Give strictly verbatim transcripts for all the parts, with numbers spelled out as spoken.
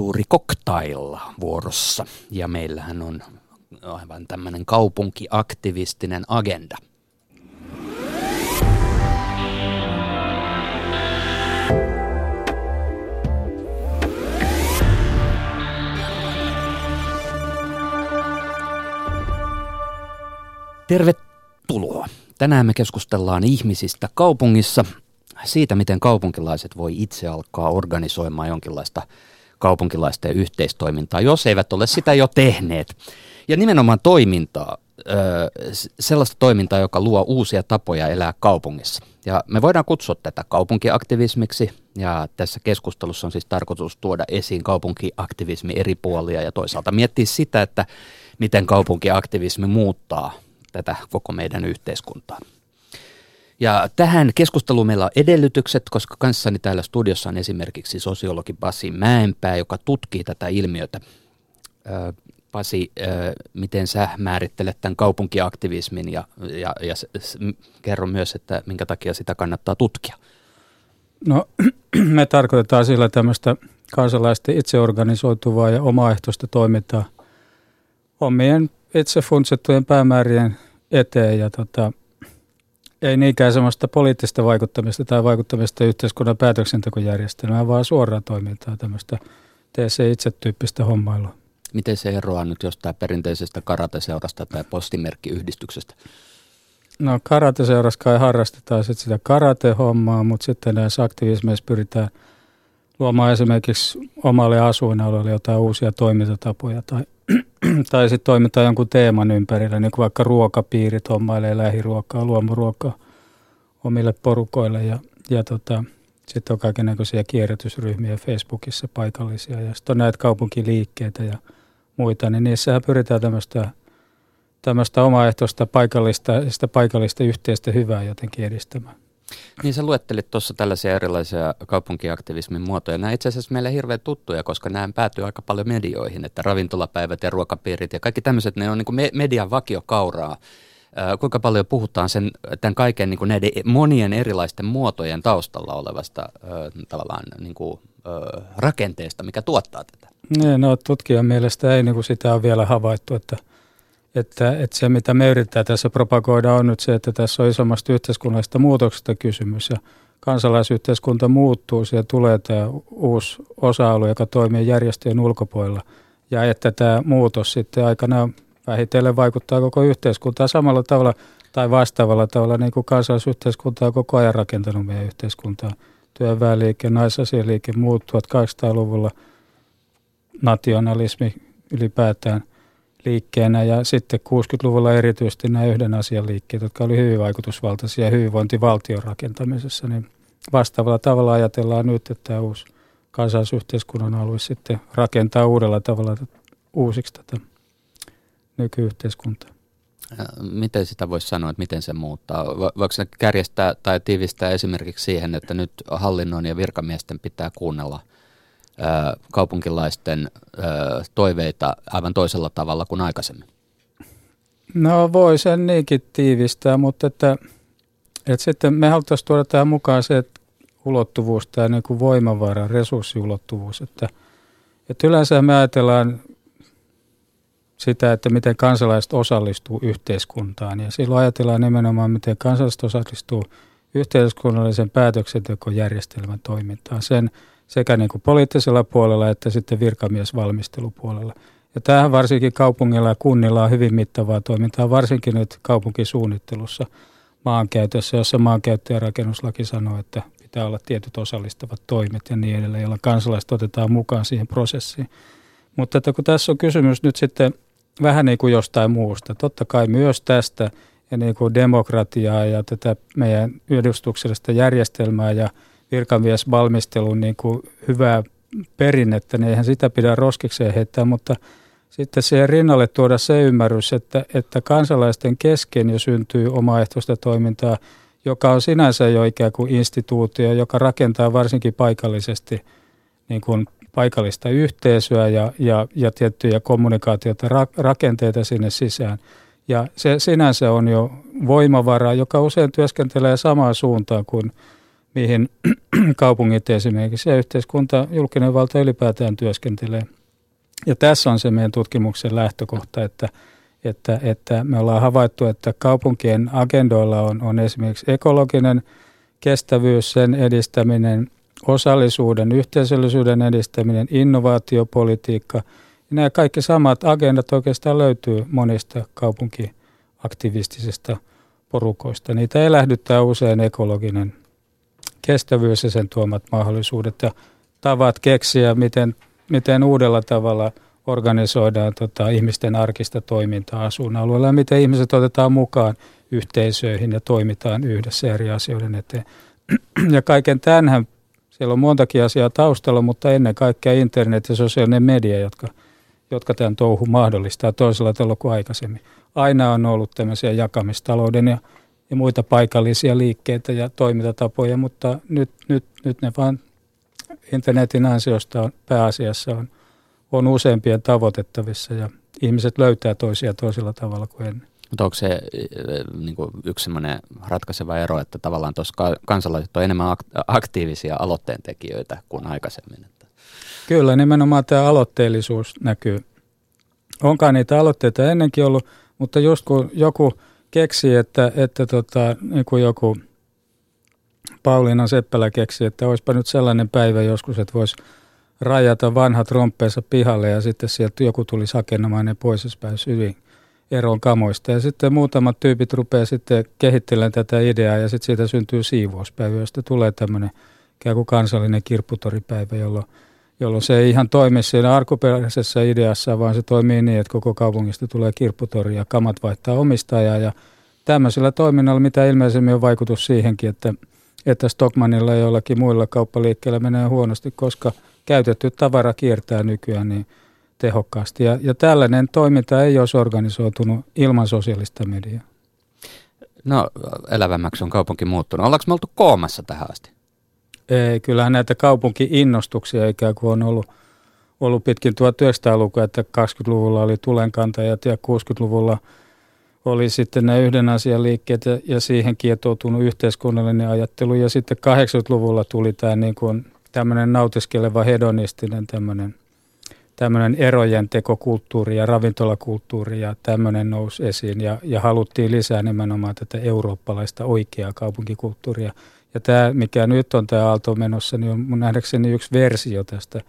KulttuuriCocktail vuorossa. Ja meillähän on aivan tämmöinen kaupunkiaktivistinen agenda. Tervetuloa. Tänään me keskustellaan ihmisistä kaupungissa, siitä miten kaupunkilaiset voi itse alkaa organisoimaan jonkinlaista kaupunkilaisten yhteistoimintaa, jos eivät ole sitä jo tehneet. Ja nimenomaan toimintaa, sellaista toimintaa, joka luo uusia tapoja elää kaupungissa. Ja me voidaan kutsua tätä kaupunkiaktivismiksi, ja tässä keskustelussa on siis tarkoitus tuoda esiin kaupunkiaktivismi eri puolia ja toisaalta miettiä sitä, että miten kaupunkiaktivismi muuttaa tätä koko meidän yhteiskuntaa. Ja tähän keskusteluun meillä on edellytykset, koska kanssani täällä studiossa on esimerkiksi sosiologi Pasi Mäenpää, joka tutkii tätä ilmiötä. Pasi, miten sä määrittelet tämän kaupunkiaktivismin ja, ja, ja kerro myös, että minkä takia sitä kannattaa tutkia? No me tarkoitetaan sillä tämmöistä kansalaisten itseorganisoituvaa ja omaehtoista toimintaa omien itse funtsittujen päämäärien eteen ja tota, ei niinkään sellaista poliittista vaikuttamista tai vaikuttamista yhteiskunnan päätöksentekojärjestelmään, vaan suoraa toimintaa, tämmöistä tee se itse -tyyppistä hommailua. Miten se eroaa nyt jostain perinteisestä karateseurasta tai postimerkkiyhdistyksestä? No karateseurassa kai harrastetaan sit sitä karate-hommaa, mutta sitten näissä aktivismeissa pyritään luomaan esimerkiksi omalle asuinalueelle jotain uusia toimintatapoja tai tai sitten toimitaan jonkun teeman ympärillä, niin kuin vaikka ruokapiirit hommailee lähiruokaa, luomuruokaa omille porukoille. Ja, ja tota, sitten on kaikennäköisiä kierrätysryhmiä Facebookissa paikallisia ja sitten on näitä kaupunkiliikkeitä ja muita, niin niissähän pyritään tämmöistä, tämmöistä omaehtoista paikallista, sitä paikallista yhteistä hyvää jotenkin edistämään. Niin sä luettelit tuossa tällaisia erilaisia kaupunkiaktivismin muotoja. Nämä itse asiassa meille hirveän tuttuja, koska nämä päätyy aika paljon medioihin, että ravintolapäivät ja ruokapiirit ja kaikki tämmöiset, ne on niin kuin median vakiokauraa. Kuinka paljon puhutaan sen, tämän kaiken niin kuin näiden monien erilaisten muotojen taustalla olevasta tavallaan niin kuin, rakenteesta, mikä tuottaa tätä? No tutkijan mielestä ei niin kuin sitä ole vielä havaittu, että Että, että se, mitä me yritetään tässä propagoida, on nyt se, että tässä on isommasta yhteiskunnallisesta muutoksesta kysymys ja kansalaisyhteiskunta muuttuu, siellä tulee tämä uusi osa-alue, joka toimii järjestöjen ulkopuolella ja että tämä muutos sitten aikanaan vähitellen vaikuttaa koko yhteiskuntaan samalla tavalla tai vastaavalla tavalla, niin kuin kansalaisyhteiskunta on koko ajan rakentanut meidän yhteiskuntaa. Työväenliike, naisasialiike muuttuu tuhatkahdeksansataaluvulla, nationalismi ylipäätään liikkeenä ja sitten kuusikymmentäluvulla erityisesti nämä yhden asian liikkeet, jotka oli hyvin vaikutusvaltaisia hyvinvointivaltion rakentamisessa, niin vastaavalla tavalla ajatellaan nyt, että tämä uusi kansalaisyhteiskunnan alue sitten rakentaa uudella tavalla uusiksi tätä nykyyhteiskuntaa. Miten sitä voisi sanoa, että miten se muuttaa? Voiko se kärjestää tai tiivistää esimerkiksi siihen, että nyt hallinnon ja virkamiesten pitää kuunnella kaupunkilaisten toiveita aivan toisella tavalla kuin aikaisemmin? No voi sen niinkin tiivistää, mutta että, että sitten me haluttaisiin tuoda tähän mukaan se että ulottuvuus, tämä niin kuin voimavara, resurssiulottuvuus. Että, että yleensä me ajatellaan sitä, että miten kansalaiset osallistuu yhteiskuntaan ja silloin ajatellaan nimenomaan, miten kansalaiset osallistuu yhteiskunnallisen päätöksentekojärjestelmän toimintaan. Sen sekä niin kuin poliittisella puolella että sitten virkamiesvalmistelupuolella. Ja tämähän varsinkin kaupungilla ja kunnilla on hyvin mittavaa toimintaa, varsinkin nyt kaupunkisuunnittelussa maankäytössä, jossa maankäyttö- ja rakennuslaki sanoo, että pitää olla tietyt osallistavat toimet ja niin edelleen, joilla kansalaiset otetaan mukaan siihen prosessiin. Mutta että kun tässä on kysymys nyt sitten vähän niin kuin jostain muusta, totta kai myös tästä ja niin kuin demokratiaa ja tätä meidän edustuksellista järjestelmää ja virkamiesvalmistelun niin kuin hyvää perinnettä, niin eihän sitä pidä roskikseen heittää, mutta sitten siihen rinnalle tuoda se ymmärrys, että, että kansalaisten kesken jo syntyy omaehtoista toimintaa, joka on sinänsä jo ikään kuin instituutio, joka rakentaa varsinkin paikallisesti niin kuin paikallista yhteisöä ja, ja, ja tiettyjä kommunikaatioita, ra, rakenteita sinne sisään. Ja se sinänsä on jo voimavara, joka usein työskentelee samaan suuntaan kuin mihin kaupungit esimerkiksi ja yhteiskunta, julkinen valta ylipäätään työskentelee. Ja tässä on se meidän tutkimuksen lähtökohta, että, että, että me ollaan havaittu, että kaupunkien agendoilla on, on esimerkiksi ekologinen kestävyys, sen edistäminen, osallisuuden, yhteisöllisyyden edistäminen, innovaatiopolitiikka. Nämä kaikki samat agendat oikeastaan löytyy monista kaupunkiaktivistisista porukoista. Niitä elähdyttää usein ekologinen kestävyys ja sen tuomat mahdollisuudet ja tavat keksiä, miten, miten uudella tavalla organisoidaan tota, ihmisten arkista toimintaa asuinalueella ja miten ihmiset otetaan mukaan yhteisöihin ja toimitaan yhdessä eri asioiden eteen. Ja kaiken tämänhän, siellä on montakin asiaa taustalla, mutta ennen kaikkea internet ja sosiaalinen media, jotka, jotka tämän touhun mahdollistaa toisella tavalla kuin aikaisemmin. Aina on ollut tämmöisiä jakamistalouden ja ja muita paikallisia liikkeitä ja toimintatapoja, mutta nyt, nyt, nyt ne vaan internetin ansiosta on, pääasiassa on, on useampien tavoitettavissa ja ihmiset löytää toisia toisella tavalla kuin ennen. Mutta onko se niin kuin yksi sellainen ratkaiseva ero, että tavallaan tuossa kansalaiset on enemmän aktiivisia aloitteentekijöitä kuin aikaisemmin? Kyllä, nimenomaan tämä aloitteellisuus näkyy. Onkaan niitä aloitteita ennenkin ollut, mutta just kun joku keksi, että, että tota, niin kuin joku Pauliina Seppälä keksi, että olisipa nyt sellainen päivä joskus, että voisi rajata vanhat romppeensa pihalle ja sitten sieltä joku tulisi hakemaan ne pois, jos pääsisi hyvin eroon kamoista. Ja sitten muutamat tyypit rupeaa sitten kehittelemään tätä ideaa ja sitten siitä syntyy siivouspäivä, josta tulee tämmöinen ikään kuin kansallinen kirpputoripäivä, jolloin, jolloin se ei ihan toimi siinä alkuperäisessä ideassa, vaan se toimii niin, että koko kaupungista tulee kirpputori ja kamat vaihtaa omistajaa. Ja tämmöisellä toiminnalla mitä ilmeisemmin on vaikutus siihenkin, että, että Stockmannilla ja jollakin muilla kauppaliikkeillä menee huonosti, koska käytetty tavara kiertää nykyään niin tehokkaasti. Ja, ja tällainen toiminta ei olisi organisoitunut ilman sosiaalista mediaa. No, elävämmäksi on kaupunki muuttunut. Ollaanko me oltu koomassa tähän asti? Ei, kyllähän näitä kaupunki-innostuksia ikään kuin on ollut, ollut pitkin tuhatyhdeksänsataalukua, että kaksikymmentäluvulla oli tulenkantajat ja kuusikymmentäluvulla oli sitten nämä yhden asian liikkeet ja, ja siihen kietoutunut yhteiskunnallinen ajattelu. Ja sitten kahdeksankymmentäluvulla tuli tämä niin kuin tämmöinen nautiskeleva hedonistinen tämmöinen, tämmöinen erojen tekokulttuuri ja ravintolakulttuuri ja tämmöinen nousi esiin ja, ja haluttiin lisää nimenomaan tätä eurooppalaista oikeaa kaupunkikulttuuria. Ja tämä, mikä nyt on tämä aalto menossa, niin on mun nähdäkseni yksi versio tästä,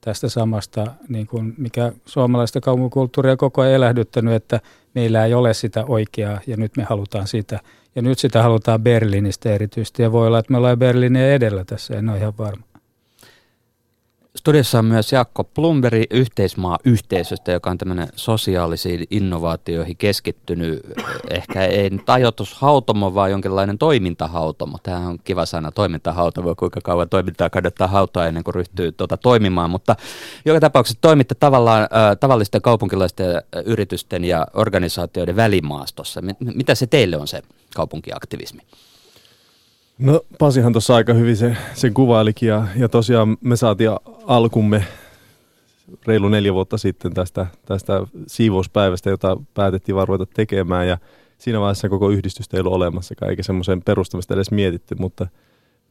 tästä samasta, niin kuin mikä suomalaista kaupunkikulttuuria koko ajan elähdyttänyt, että meillä ei ole sitä oikeaa ja nyt me halutaan sitä. Ja nyt sitä halutaan Berliinistä erityisesti ja voi olla, että me ollaan Berliiniä edellä tässä, en ole ihan varma. Studiossa on myös Jaakko Plumberg Yhteismaa-yhteisöstä, joka on tämmöinen sosiaalisiin innovaatioihin keskittynyt, ehkä ei nyt ajoitushautomo, vaan jonkinlainen toimintahautomo. Tämä on kiva sana, toimintahautomo, kuinka kauan toimintaa kannattaa hautoa ennen kuin ryhtyy tuota toimimaan, mutta joka tapauksessa toimitte tavallaan äh, tavallisten kaupunkilaisten yritysten ja organisaatioiden välimaastossa. Mitä se teille on se kaupunkiaktivismi? No Pasihan tuossa aika hyvin sen, sen kuvailikin ja, ja tosiaan me saatiin alkumme reilu neljä vuotta sitten tästä, tästä siivouspäivästä, jota päätettiin vaan ruveta tekemään ja siinä vaiheessa koko yhdistystä ei ollut olemassakaan eikä semmoisen perustamista edes mietitty, mutta,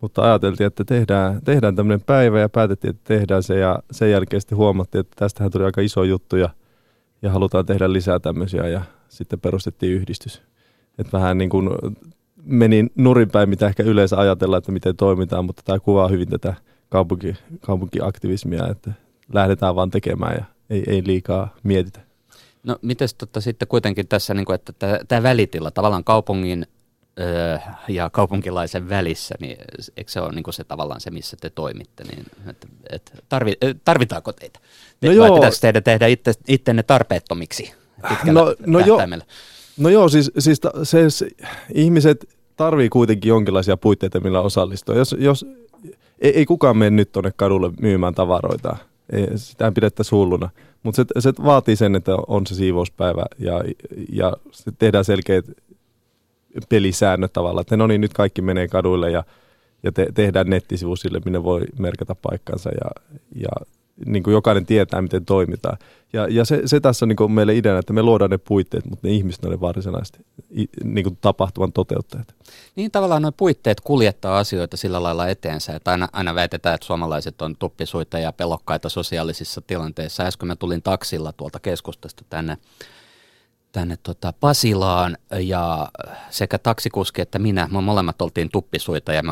mutta ajateltiin, että tehdään, tehdään tämmöinen päivä ja päätettiin, että tehdään se ja sen jälkeen sitten huomattiin, että tästähän tuli aika iso juttu ja, ja halutaan tehdä lisää tämmöisiä ja sitten perustettiin yhdistys, että vähän niin kuin meni nurinpäin, mitä ehkä yleensä ajatellaan, että miten toimitaan, mutta tämä kuvaa hyvin tätä kaupunki, kaupunkiaktivismia, että lähdetään vaan tekemään ja ei, ei liikaa mietitä. No mites tota, sitten kuitenkin tässä, niin kuin, että tämä välitila tavallaan kaupungin öö, ja kaupunkilaisen välissä, niin eikö se ole niin kuin se tavallaan se, missä te toimitte, niin että, että tarvi, tarvitaanko teitä? No vai joo. Pitäisi tehdä, tehdä itse, ittenne tarpeettomiksi pitkällä no, no tähtäimellä? Jo. No joo, siis, siis se, se, ihmiset tarvii kuitenkin jonkinlaisia puitteita, millä osallistua. Jos, jos, ei, ei kukaan mene nyt tuonne kadulle myymään tavaroita, ei, sitä pidettäisiin hulluna. Mutta se, se vaatii sen, että on se siivouspäivä ja, ja se tehdään selkeät pelisäännöt tavallaan. Että no niin, nyt kaikki menee kaduille ja, ja te, tehdään nettisivu sille, minne voi merkata paikkansa ja, ja niin kuin jokainen tietää, miten toimitaan. Ja, ja se, se tässä on niin kuin meille ideana, että me luodaan ne puitteet, mutta ne ihmiset ne varsinaisesti niin kuin tapahtuvan toteuttajat. Niin tavallaan nuo puitteet kuljettaa asioita sillä lailla eteensä, että aina, aina väitetään, että suomalaiset on tuppisuita ja pelokkaita sosiaalisissa tilanteissa. Äsken mä tulin taksilla tuolta keskustasta tänne. tänne tota Pasilaan ja sekä taksikuski että minä, me molemmat oltiin tuppisuita ja me,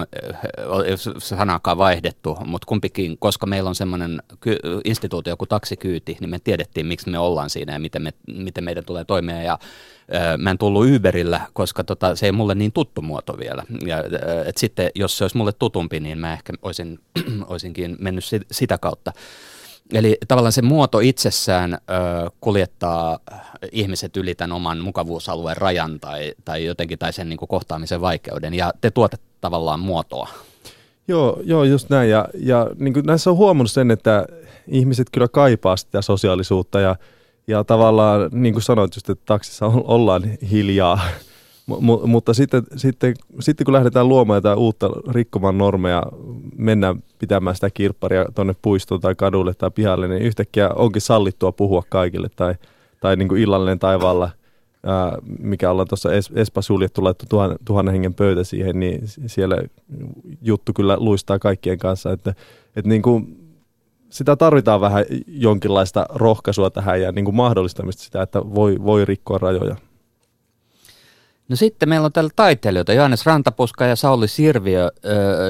sanaakaan vaihdettu, mutta kumpikin, koska meillä on semmoinen instituutio joku taksikyyti, niin me tiedettiin, miksi me ollaan siinä ja miten, me, miten meidän tulee toimia ja ö, mä en tullut Uberillä, koska tota, se ei mulle niin tuttu muoto vielä ja et sitten jos se olisi mulle tutumpi, niin mä ehkä olisin, olisinkin mennyt sitä kautta. Eli tavallaan se muoto itsessään ö, kuljettaa ihmiset yli tämän oman mukavuusalueen rajan tai, tai jotenkin tai sen niin kuin kohtaamisen vaikeuden, ja te tuotte tavallaan muotoa. Joo, joo just näin, ja, ja niin kuin näissä on huomannut sen, että ihmiset kyllä kaipaa sitä sosiaalisuutta, ja, ja tavallaan niin kuin sanoit just, että taksissa ollaan hiljaa, M- mutta sitten, sitten, sitten kun lähdetään luomaan jotain uutta rikkomaan normeja, mennään pitämään sitä kirpparia tuonne puistoon tai kadulle tai pihalle, niin yhtäkkiä onkin sallittua puhua kaikille tai, tai niin kuin illallinen taivaalla, ää, mikä ollaan tuossa es- Espa suljettu, laittu tuhan, tuhannen hengen pöytä siihen, niin siellä juttu kyllä luistaa kaikkien kanssa, että, että niin kuin sitä tarvitaan vähän jonkinlaista rohkaisua tähän ja niin kuin mahdollistamista sitä, että voi, voi rikkoa rajoja. No sitten meillä on täällä taiteilijoita, Johannes Rantapuska ja Sauli Sirviö,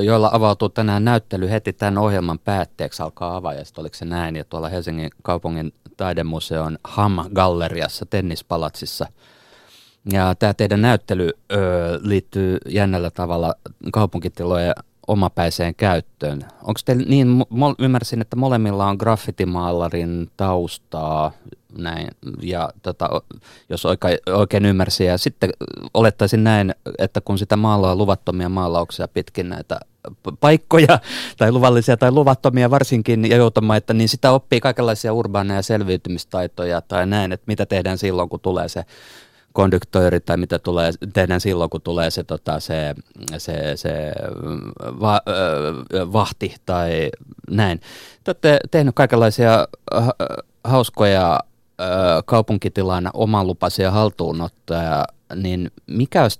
joilla avautuu tänään näyttely heti tämän ohjelman päätteeksi, alkaa avaajasta, oliko se näin, ja tuolla Helsingin kaupungin taidemuseon H A M-galleriassa, Tennispalatsissa. Ja tämä teidän näyttely liittyy jännällä tavalla kaupunkitilojen omapäiseen käyttöön. Onko teillä niin, ymmärsin, että molemmilla on graffitimaalarin taustaa, näin, ja tota, jos oikein, oikein ymmärsin, ja sitten olettaisin näin, että kun sitä maalaa luvattomia maalauksia pitkin näitä paikkoja, tai luvallisia tai luvattomia varsinkin, ja joutumatta, niin sitä oppii kaikenlaisia urbaaneja selviytymistaitoja tai näin, että mitä tehdään silloin, kun tulee se konduktööri, tai mitä tulee, tehdään silloin, kun tulee se, tota, se, se, se va, ö, vahti tai näin. Te olette tehneet kaikenlaisia ha, hauskoja kaupunkitilan omalupaisia haltuunottoja, niin mikä olisi,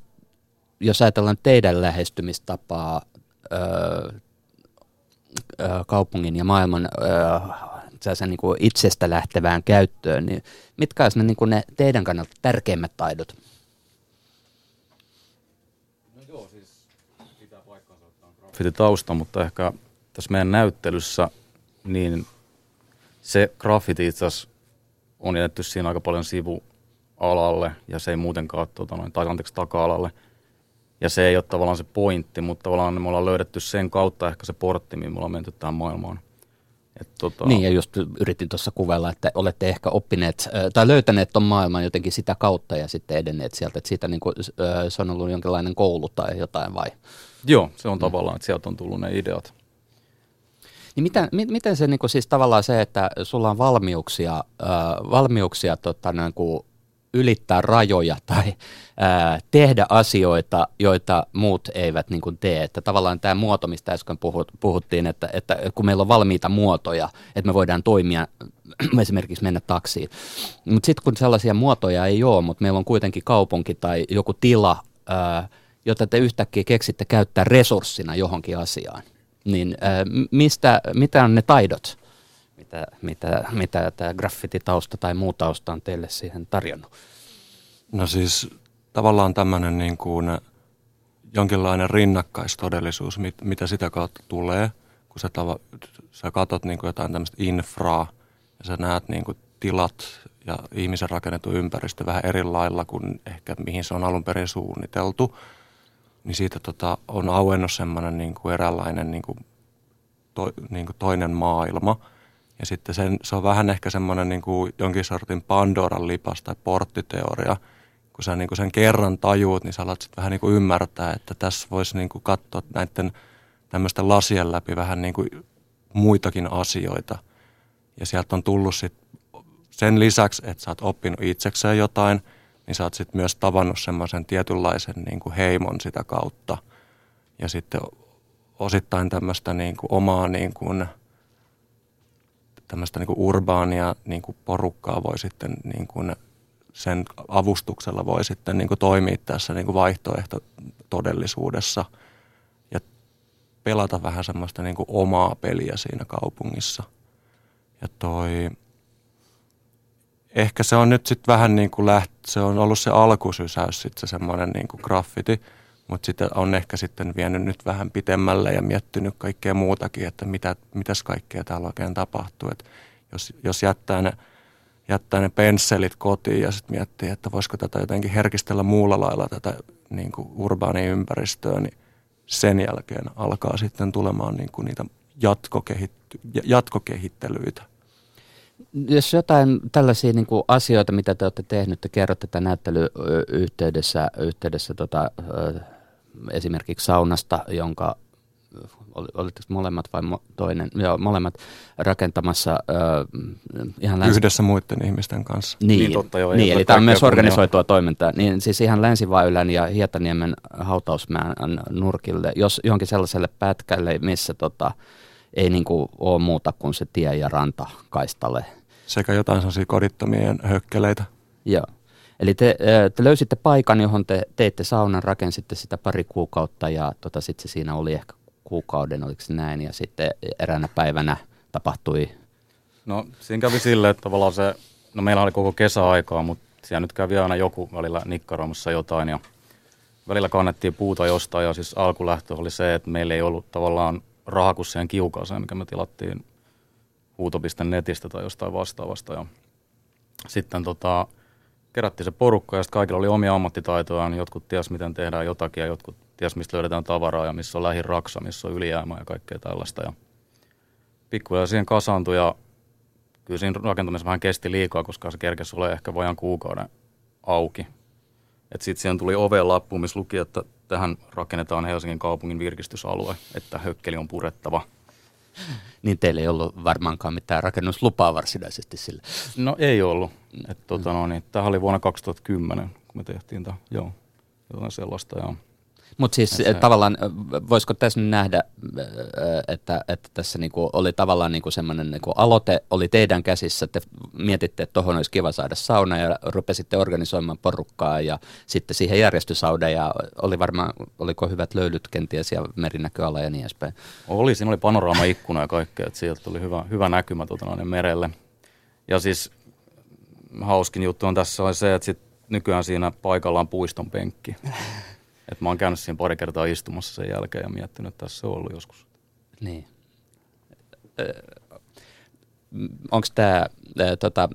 jos ajatellaan teidän lähestymistapaa kaupungin ja maailman niin kuin itsestä lähtevään käyttöön, niin mitkä olisi ne, niin kuin ne teidän kannalta tärkeimmät taidot? No joo, siis pitää paikkaansa ottaa graffititausta, mutta ehkä tässä meidän näyttelyssä niin se graffiti itse asiassa on jätetty siinä aika paljon sivualalle ja se ei muutenkaan tuota, noin, tai anteeksi taka-alalle. Ja se ei ole tavallaan se pointti, mutta tavallaan me ollaan löydetty sen kautta ehkä se portti, mihin me ollaan menty tähän maailmaan. Et, tota... Niin ja just yritin tuossa kuvailla, että olette ehkä oppineet äh, tai löytäneet tuon maailman jotenkin sitä kautta ja sitten edenneet sieltä. Että siitä niin kuin, äh, se on ollut jonkinlainen koulu tai jotain vai? Joo, se on tavallaan, että sieltä on tullut ne ideat. Niin miten, miten se niin kuin, siis tavallaan se, että sulla on valmiuksia, ää, valmiuksia tota, niin kuin ylittää rajoja tai ää, tehdä asioita, joita muut eivät niin kuin tee. Että tavallaan tämä muoto, mistä äsken puhut, puhuttiin, että, että kun meillä on valmiita muotoja, että me voidaan toimia, esimerkiksi mennä taksiin. Mutta sitten kun sellaisia muotoja ei ole, mutta meillä on kuitenkin kaupunki tai joku tila, ää, jota te yhtäkkiä keksitte käyttää resurssina johonkin asiaan. Niin mistä, mitä on ne taidot, mitä, mitä, mitä tämä graffititausta tai muu tausta on teille siihen tarjonnut? No siis tavallaan tämmöinen niin kuin jonkinlainen rinnakkaistodellisuus, mit, mitä sitä kautta tulee, kun sä, tava, sä katot niin kuin jotain tämmöistä infraa ja sä näet niin kuin tilat ja ihmisen rakennettu ympäristö vähän eri lailla kuin ehkä mihin se on alun perin suunniteltu. Niin siitä tota, on auennut semmoinen niin kuin eräänlainen niin kuin to, niin kuin toinen maailma. Ja sitten sen, se on vähän ehkä semmoinen niin kuin jonkin sortin Pandoran lipas tai porttiteoria. Kun sä niin kuin sen kerran tajuut, niin sä alat sitten vähän niin kuin ymmärtää, että tässä voisi niin kuin katsoa näiden tämmöisten lasien läpi vähän niin kuin muitakin asioita. Ja sieltä on tullut sitten sen lisäksi, että sä oot oppinut itsekseen jotain, niin sä oot sitten myös tavannut semmoisen tietynlaisen niin kuin heimon sitä kautta. Ja sitten osittain tämmöistä niin kuin omaa niin kuin tämmöistä niin kuin urbaania niin kuin porukkaa voi sitten niin kuin sen avustuksella voi sitten niin kuin toimia tässä niin kuin vaihtoehtotodellisuudessa ja pelata vähän semmoista niin kuin omaa peliä siinä kaupungissa. Ja toi, ehkä se on nyt sitten vähän niin kuin läht, se on ollut se alkusysäys sitten se semmoinen niin kuin graffiti, mutta sitä on ehkä sitten vienyt nyt vähän pitemmälle ja miettinyt kaikkea muutakin, että mitä, mitäs kaikkea täällä oikein tapahtuu. Et jos, jos jättää ne, jättää ne pensselit kotiin ja sitten miettii, että voisiko tätä jotenkin herkistellä muulla lailla tätä niin kuin urbaania ympäristöä, niin sen jälkeen alkaa sitten tulemaan niin kuin niitä jatkokehitty, jatkokehittelyitä. Jos jotain tällaisia niin kuin asioita, mitä te olette tehnyt, te kerrotte tämän näyttelyyhteydessä yhteydessä, tota, esimerkiksi saunasta, jonka olitteko molemmat vai toinen? Joo, molemmat rakentamassa äh, ihan länsi... Yhdessä muiden ihmisten kanssa. Niin, niin totta joo. Niin, eli tämä on myös organisoitua on toimintaa. Niin, siis ihan Länsiväylän ja Hietaniemen hautausmään nurkille, jos johonkin sellaiselle pätkälle, missä tota, ei niinku ole muuta kuin se tie ja ranta kaistalle. Sekä jotain sellaisia kodittomien hökkeleitä. Joo. Eli te, te löysitte paikan, johon te teitte saunan, rakensitte sitä pari kuukautta ja tota, sitten se siinä oli ehkä kuukauden, oliko se näin, ja sitten eräänä päivänä tapahtui? No siinä kävi silleen, että tavallaan se, no meillä oli koko kesäaikaa, mutta siellä nyt kävi aina joku välillä nikkaroimassa jotain ja välillä kannettiin puuta jostain ja siis alkulähtö oli se, että meillä ei ollut tavallaan rahaa kuin siihen kiukaaseen, mikä me tilattiin huuto piste netistä tai jostain vastaavasta ja sitten tota kerättiin se porukka ja sitten kaikilla oli omia ammattitaitojaan, jotkut ties miten tehdään jotakin ja jotkut ties mistä löydetään tavaraa ja missä on lähin raksa, missä on ylijäämä ja kaikkea tällaista. Ja pikkuhiljaa siihen kasaantui ja kyllä siinä rakentamisessa vähän kesti liikaa, koska se kerkesi ole ehkä vajaan kuukauden auki. Sitten siihen tuli oven lappu, missä luki, että tähän rakennetaan Helsingin kaupungin virkistysalue, että hökkeli on purettava. Niin teillä ei ollut varmaankaan mitään rakennuslupaa varsinaisesti sillä. No ei ollut. Et, tota, no, niin, tämähän oli vuonna kaksituhattakymmenen, kun me tehtiin tämä. Joo, jotain sellaista. Joo. Mutta siis se, tavallaan, voisiko tässä nyt nähdä, että, että tässä niinku oli tavallaan niinku semmoinen niinku aloite, oli teidän käsissä, te mietitte, että tuohon olisi kiva saada sauna ja rupesitte organisoimaan porukkaa ja sitten siihen järjestysauda ja oli varmaan, oliko hyvät löylyt kenties ja merinäköala ja niin edespäin. Oli, siinä oli panoraamaikkuna ja kaikkea, että sieltä tuli hyvä, hyvä näkymä tuota, merelle. Ja siis hauskin juttu on tässä on se, että sit nykyään siinä paikalla on puiston penkki. Et mä oon käynyt siinä pari kertaa istumassa sen jälkeen ja miettinyt, että tässä on ollut joskus. Niin. Onko tämä, tota,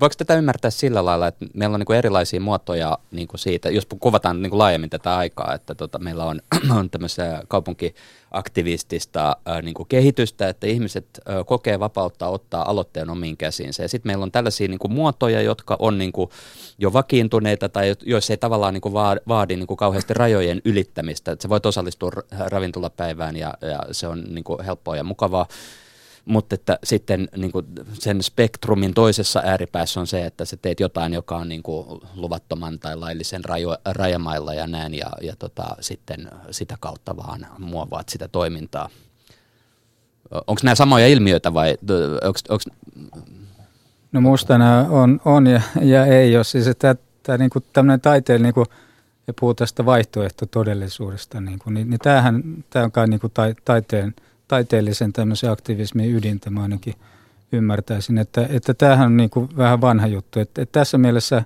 voiko tätä ymmärtää sillä lailla, että meillä on niinku erilaisia muotoja niinku siitä, jos kuvataan niinku laajemmin tätä aikaa, että tota, meillä on, on tämmöistä kaupunkiaktivistista ää, niinku kehitystä, että ihmiset ää, kokee vapautta ottaa aloitteen omiin käsiinsä. Ja sitten meillä on tällaisia niinku muotoja, jotka on niinku jo vakiintuneita tai joissa ei tavallaan niinku vaadi, vaadi niinku kauheasti rajojen ylittämistä. Et sä voit osallistua ravintolapäivään ja, ja se on niinku helppoa ja mukavaa. Mutta että sitten niin kuin sen spektrumin toisessa ääripäässä on se, että sä teet jotain, joka on niin kuin luvattoman tai laillisen rajo, rajamailla ja näin, ja, ja tota, sitten sitä kautta vaan muovaat sitä toimintaa. Onko nämä samoja ilmiöitä vai onks, onks... No musta nämä on, on ja, ja ei ole. Siis niin tämmöinen taiteilija, niin kuin, ja puhuu tästä vaihtoehtotodellisuudesta, niin, kuin, niin, niin tämähän tämä on kai niin kuin ta, taiteen... taiteellisen tämmöisen aktivismin ydintä mä ainakin ymmärtäisin, että, että tämähän on niin kuin vähän vanha juttu. Että, että tässä mielessä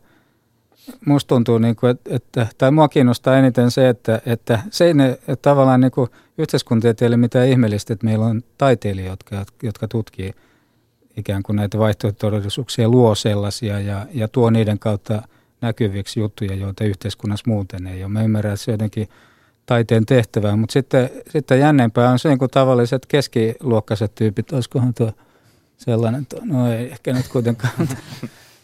musta tuntuu, niin kuin, että, tai mua kiinnostaa eniten se, että, että se ei ne, että tavallaan niin kuin yhteiskuntatieteilijä mitään ihmeellistä, että meillä on taiteilijoita, jotka, jotka tutkii ikään kuin näitä vaihtoehtotodellisuuksia, luo sellaisia ja, ja tuo niiden kautta näkyviksi juttuja, joita yhteiskunnassa muuten ei ole. Mä ymmärrän, että se jotenkin taiteen tehtävää, mutta sitten, sitten jännempää on se, kun tavalliset keskiluokkaiset tyypit, olisikohan tuo sellainen, no ei ehkä nyt kuitenkaan,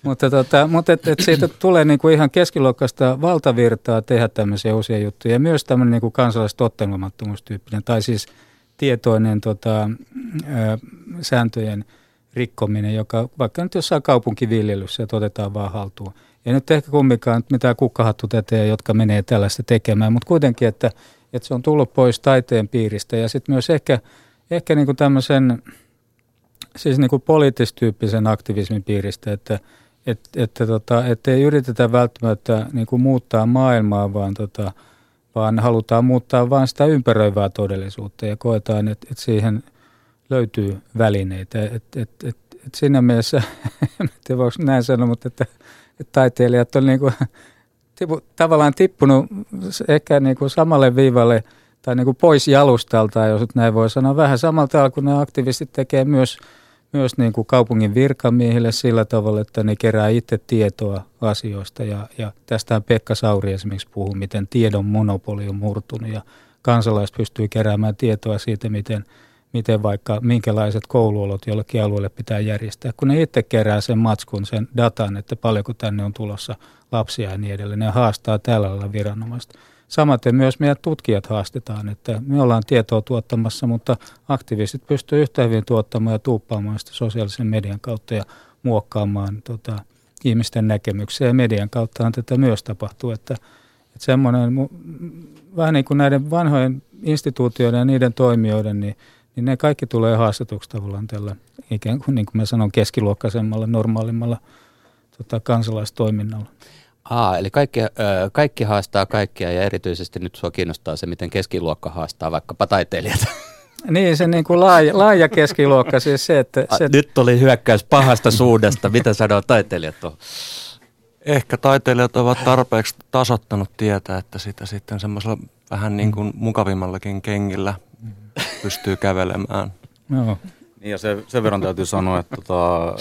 mutta, tota, mutta et, et siitä tulee niinku ihan keskiluokkaista valtavirtaa tehdä tämmöisiä uusia juttuja, ja myös tämmöinen niinku kansalaistottelemattomuustyyppinen, tai siis tietoinen tota, ö, sääntöjen rikkominen, joka vaikka nyt jossain kaupunkiviljelyssä, että otetaan vaan haltuun. Ja nyt ehkä kumminkaan mitään kukkahattutätejä, jotka menee tällaista tekemään, mutta kuitenkin, että, että se on tullut pois taiteen piiristä. Ja sitten myös ehkä, ehkä niin kuin tämmöisen siis niin kuin poliittistyyppisen aktivismin piiristä, että et, että tota, ei yritetä välttämättä niin kuin muuttaa maailmaa, vaan, tota, vaan halutaan muuttaa vain sitä ympäröivää todellisuutta ja koetaan, että et siihen löytyy välineitä. Et, et, et, et siinä mielessä, en tiedä voiko näin sanoa, mutta että, että taiteilijat on niin kuin, tavallaan tippunut ehkä niin kuin samalle viivalle tai niin kuin pois jalustalta, jos näin voi sanoa. Vähän samalta, kun nämä aktivistit tekee myös, myös niin kuin kaupungin virkamiehille sillä tavalla, että ne kerää itse tietoa asioista. Ja, ja tästähän Pekka Sauri esimerkiksi puhuu, miten tiedon monopoli on murtunut ja kansalaiset pystyy keräämään tietoa siitä, miten, miten vaikka minkälaiset kouluolot jollekin alueelle pitää järjestää. Kun ne itse kerää sen matskun, sen datan, että paljonko tänne on tulossa lapsia ja niin edelleen, ne haastaa tällä lailla viranomaista. Samaten myös meidän tutkijat haastetaan, että me ollaan tietoa tuottamassa, mutta aktivistit pystyvät yhtä hyvin tuottamaan ja tuuppaamaan sitä sosiaalisen median kautta ja muokkaamaan tota, ihmisten näkemyksiä. Ja median kauttahan tätä myös tapahtuu, että, että semmoinen, vähän niin kuin näiden vanhojen instituutioiden ja niiden toimijoiden, niin, niin ne kaikki tulee haastetuksi tavallaan tällä ikään kuin, niin kuin mä sanon, keskiluokkaisemmalla, normaalimmalla tota, kansalaistoiminnalla. Aa, eli kaikki, kaikki haastaa kaikkia ja erityisesti nyt sua kiinnostaa se, miten keskiluokka haastaa vaikkapa taiteilijat. Niin, se niin kuin laaja, laaja keskiluokka. Siis se, että, se... A, nyt oli hyökkäys pahasta suunnasta. Mitä sanoo taiteilijat tuohon? Ehkä taiteilijat ovat tarpeeksi tasoittanut tietä, että sitä sitten semmoisella vähän niin kuin mukavimmallakin kengillä pystyy kävelemään. No. Ja sen, sen verran täytyy sanoa, että... Tota,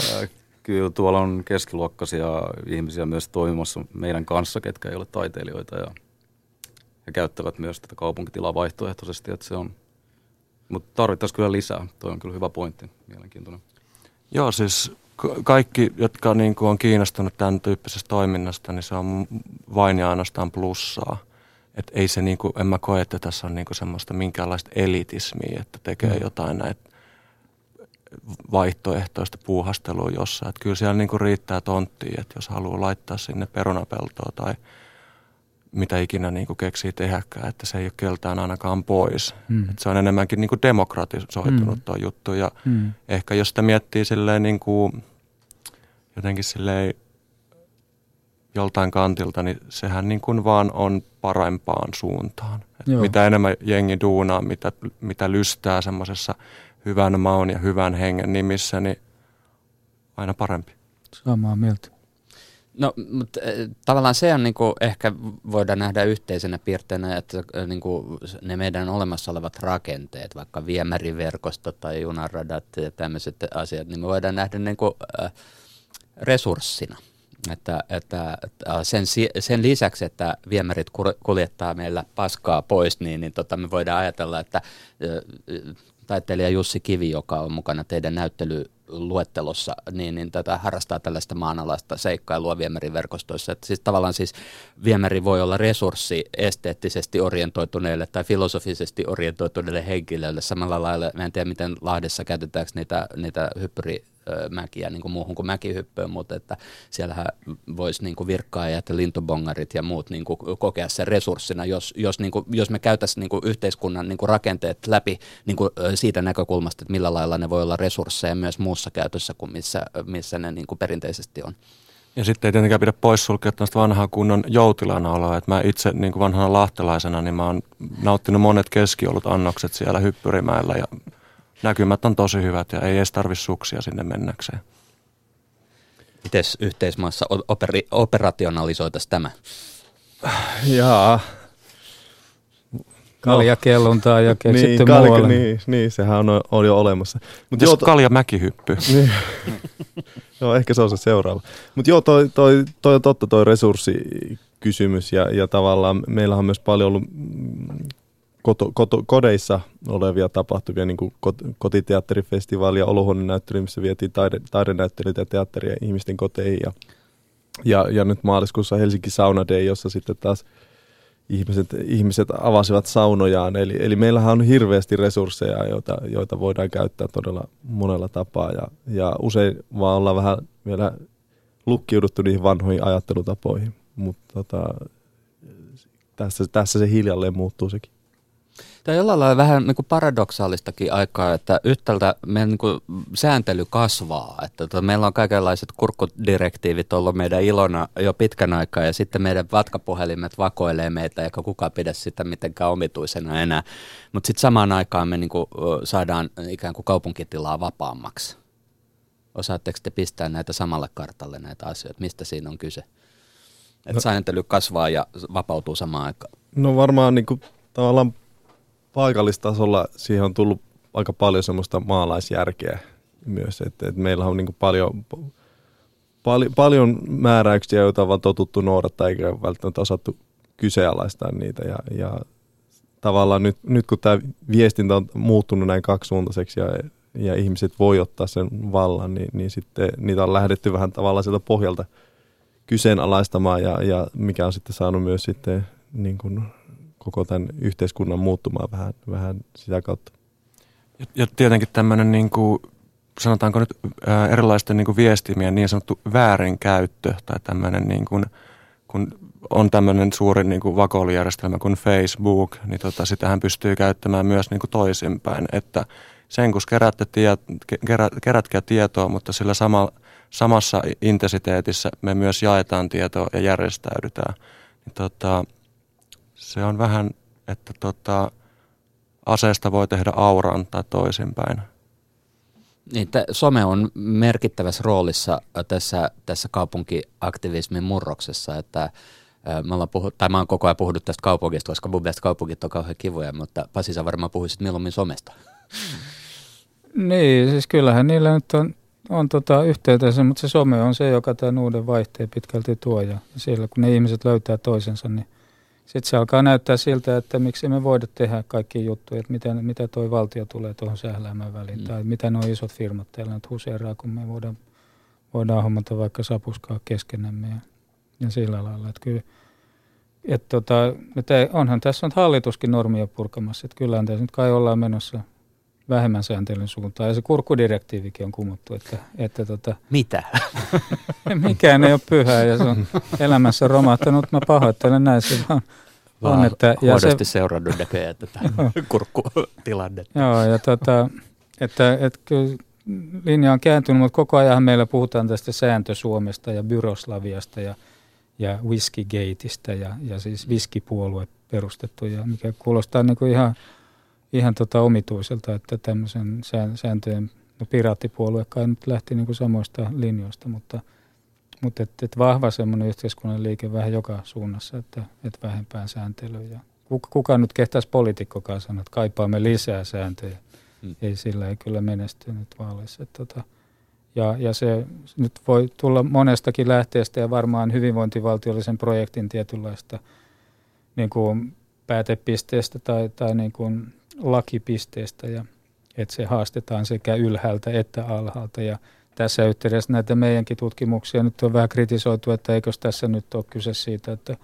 kyllä tuolla on keskiluokkaisia ihmisiä myös toimimassa meidän kanssa, ketkä ei ole taiteilijoita ja he käyttävät myös tätä kaupunkitilaa vaihtoehtoisesti, että se on, mutta tarvittaisiin kyllä lisää, toi on kyllä hyvä pointti, mielenkiintoinen. Joo, siis kaikki, jotka niin kuin on kiinnostunut tämän tyyppisestä toiminnasta, niin se on vain ja ainoastaan plussaa. Et ei se niin kuin, en mä koe, että tässä on niin kuin semmoista minkäänlaista elitismiä, että tekee mm. jotain näitä vaihtoehtoista puuhastelua jossain. Että kyllä siellä niinku riittää tonttia, että jos haluaa laittaa sinne perunapeltoa tai mitä ikinä niinku keksii tehdäkään, että se ei ole keltään ainakaan pois. Mm. Että se on enemmänkin niinku demokratisoitunut mm. tuo juttu ja mm. ehkä jos sitä miettii silleen niinku jotenkin silleen joltain kantilta, niin sehän niin kuin vaan on parempaan suuntaan. Mitä enemmän jengi duunaa, mitä, mitä lystää semmoisessa hyvän maun ja hyvän hengen nimissä, niin aina parempi. Samaa mieltä. No, mutta tavallaan se on niin kuin ehkä voidaan nähdä yhteisenä piirteinä, että niin kuin ne meidän olemassa olevat rakenteet, vaikka viemäriverkosto tai junaradat ja tämmöiset asiat, niin me voidaan nähdä niin kuin resurssina. Että, että sen, sen lisäksi, että viemärit kuljettaa meillä paskaa pois, niin, niin tota, me voidaan ajatella, että taiteilija Jussi Kivi, joka on mukana teidän näyttelyluettelossa, niin, niin tätä harrastaa tällaista maanalaista seikkailua viemäriverkostoissa. Että siis tavallaan siis viemäri voi olla resurssi esteettisesti orientoituneelle tai filosofisesti orientoituneelle henkilölle. Samalla lailla, mä en tiedä miten Lahdessa käytetäänkö niitä, niitä hyppyrimäkiä niin kuin muuhun kuin mäkihyppöön, mutta että siellähän voisi niin kuin virkkaajat ja lintubongarit ja muut niin kuin kokea sen resurssina, jos, jos, niin kuin, jos me käytäisiin niin kuin yhteiskunnan niin kuin rakenteet läpi niin kuin siitä näkökulmasta, että millä lailla ne voi olla resursseja myös muussa käytössä kuin missä, missä ne niin kuin perinteisesti on. Ja sitten ei tietenkään pidä poissulkea tällaista vanhaa kunnon joutilana oloa, että mä itse niin kuin vanhana lahtelaisena, niin mä oon nauttinut monet keskiolut annokset siellä Hyppyrimäellä ja näkymät on tosi hyvät ja ei edes tarvitse suksia sinne mennäkseen. Mites Yhteismaassa operi- operationalisoitaisiin tämä? Jaa. Kaljakelluntaa ja keksitty niin, kalja, muualle. Niin, niin, sehän on, on jo olemassa. Mut jos kaljamäkihyppy. Niin. No ehkä se on se seuraava. Mutta joo, toi, toi, toi on totta toi resurssikysymys ja, ja tavallaan meillä on myös paljon ollut koto, koto, kodeissa olevia tapahtumia, niin kuin kot, kotiteatterifestivaalia, olohuonenäyttelyä, missä vietiin taide, taidenäyttelyitä ja teatteria ihmisten koteihin. Ja, ja, ja nyt maaliskuussa Helsinki Sauna Day, jossa sitten taas Ihmiset, ihmiset avasivat saunojaan, eli, eli meillähän on hirveästi resursseja, joita, joita voidaan käyttää todella monella tapaa, ja, ja usein vaan ollaan vähän vielä lukkiuduttu niihin vanhoihin ajattelutapoihin, mutta tota, tässä, tässä se hiljalleen muuttuu sekin. Tämä on jollain lailla vähän niin kuin paradoksaalistakin aikaa, että yhtäältä meidän niin kuin sääntely kasvaa. Että, että meillä on kaikenlaiset kurkkudirektiivit ollut meidän ilona jo pitkän aikaa, ja sitten meidän vatkapuhelimet vakoilee meitä, eikä kukaan pidä sitä mitenkään omituisena enää. Mutta sitten samaan aikaan me niin kuin saadaan ikään kuin kaupunkitilaa vapaammaksi. Osaatteko te pistää näitä samalle kartalle näitä asioita? Mistä siinä on kyse? Että no, sääntely kasvaa ja vapautuu samaan aikaan. No varmaan niin kuin tavallaan paikallistasolla siihen on tullut aika paljon semmoista maalaisjärkeä myös, että, että meillä on niin kuin paljon, pal- paljon määräyksiä, joita on vaan totuttu noudattaa, eikä välttämättä osattu kyseenalaistaa niitä. Ja, ja tavallaan nyt, nyt kun tämä viestintä on muuttunut näin kaksisuuntaiseksi ja, ja ihmiset voi ottaa sen vallan, niin, niin sitten niitä on lähdetty vähän tavallaan sieltä pohjalta kyseenalaistamaan, ja, ja mikä on sitten saanut myös sitten niin kuin koko tämän yhteiskunnan muuttumaan vähän, vähän sitä kautta. Ja, ja tietenkin tämmöinen, niin kuin, sanotaanko nyt ää, erilaisten niin kuin viestimien niin sanottu väärinkäyttö, tai tämmöinen, niin kuin, kun on tämmöinen suuri niin kuin vakoilujärjestelmä kuin Facebook, niin tota, sitähän pystyy käyttämään myös niin kuin toisinpäin, että sen kun keräätte tiet, kerä, kerätkää tietoa, mutta sillä sama, samassa intensiteetissä me myös jaetaan tietoa ja järjestäydytään. Niin, tota, se on vähän, että tota, aseesta voi tehdä auran tai toisinpäin. Niin, some on merkittävässä roolissa tässä, tässä kaupunkiaktivismin murroksessa. Että me ollaan puhut, tai mä oon koko ajan puhunut tästä kaupungista, koska mun mielestä kaupungit on kauhean kivoja, mutta Pasi, sä varmaan puhuisit mieluummin somesta. Niin, siis kyllähän niillä nyt on, on tota yhteytensä, mutta se some on se, joka tämän uuden vaihteen pitkälti tuo. Ja siellä kun ne ihmiset löytää toisensa, niin sitten se alkaa näyttää siltä, että miksi me voida tehdä kaikkia juttuja, että mitä, mitä toi valtio tulee tuohon sähläämään väliin, mm. tai mitä nuo isot firmat täällä nyt huseeraa, kun me voidaan, voidaan hommata vaikka sapuskaa keskenämme ja, ja sillä lailla. Että kyllä, että tota, että onhan tässä on hallituskin normia purkamassa, että kyllähän tässä nyt kai ollaan menossa vähemmän sääntelyn suuntaan, ja se kurkkudirektiivikin on kumottu. Että, että tota, mitä? Mikään ei ole pyhää, ja se on elämässä romahtanut. Mä pahoittelen näin, se vaan on. Että, huonosti se, seurannut näköjään tätä kurkkutilannetta. Joo, ja tota, että, että kyllä linja on kääntynyt, mutta koko ajan meillä puhutaan tästä sääntösuomesta ja Byroslaviasta ja, ja Whiskeygateista, ja, ja siis viskipuolue perustettu, ja mikä kuulostaa niin kuin ihan... Ihan tota omituiselta, että tämmöisen sääntöjen, no piraattipuolue kai nyt lähti niin kuin samoista linjoista, mutta, mutta et, et vahva semmoinen yhteiskunnan liike vähän joka suunnassa, että et vähempään sääntelyä. Ja kuka, kuka nyt kehtäisi poliitikkokaan sanoa, että kaipaamme lisää sääntöjä, mm. ei sillä ei kyllä menestynyt vaaleissa. Tota, ja, ja se nyt voi tulla monestakin lähteestä, ja varmaan hyvinvointivaltiollisen projektin tietynlaista niin kuin päätepisteestä tai, tai niin kuin lakipisteestä, ja että se haastetaan sekä ylhäältä että alhaalta. Ja tässä yhteydessä näitä meidänkin tutkimuksia nyt on vähän kritisoitu, että eikö tässä nyt ole kyse siitä, että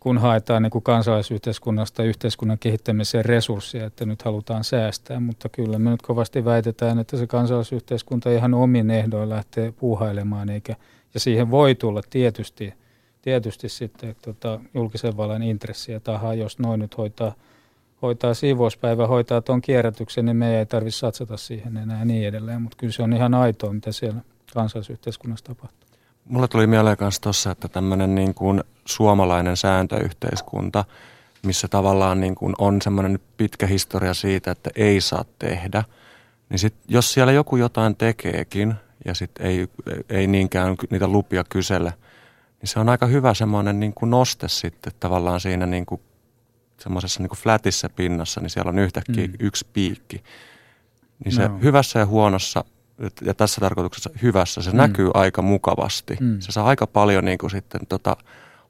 kun haetaan niin kuin kansalaisyhteiskunnasta yhteiskunnan kehittämiseen resursseja, että nyt halutaan säästää, mutta kyllä me nyt kovasti väitetään, että se kansalaisyhteiskunta ihan omin ehdoin lähtee puuhailemaan, eikä, ja siihen voi tulla tietysti, tietysti sitten tota, julkisen vallan intressiä tahaa, jos noin nyt hoitaa hoitaa siivouspäivä, hoitaa tuon kierrätyksen, niin me ei tarvitse satsata siihen enää ja niin edelleen. Mutta kyllä se on ihan aitoa, mitä siellä kansalaisyhteiskunnassa tapahtuu. Mulle tuli mieleen myös tuossa, että tämmöinen niin kuin suomalainen sääntöyhteiskunta, missä tavallaan niin kuin on semmoinen pitkä historia siitä, että ei saa tehdä, niin sit, jos siellä joku jotain tekeekin ja sitten ei, ei niinkään niitä lupia kysele, niin se on aika hyvä semmoinen niin kuin noste sitten tavallaan siinä niin kuin semmoisessa niin kuin flätissä pinnassa, niin siellä on yhtäkkiä mm. yksi piikki. Niin se no. hyvässä ja huonossa, ja tässä tarkoituksessa hyvässä, se mm. näkyy aika mukavasti. Mm. Se saa aika paljon niin kuin sitten tota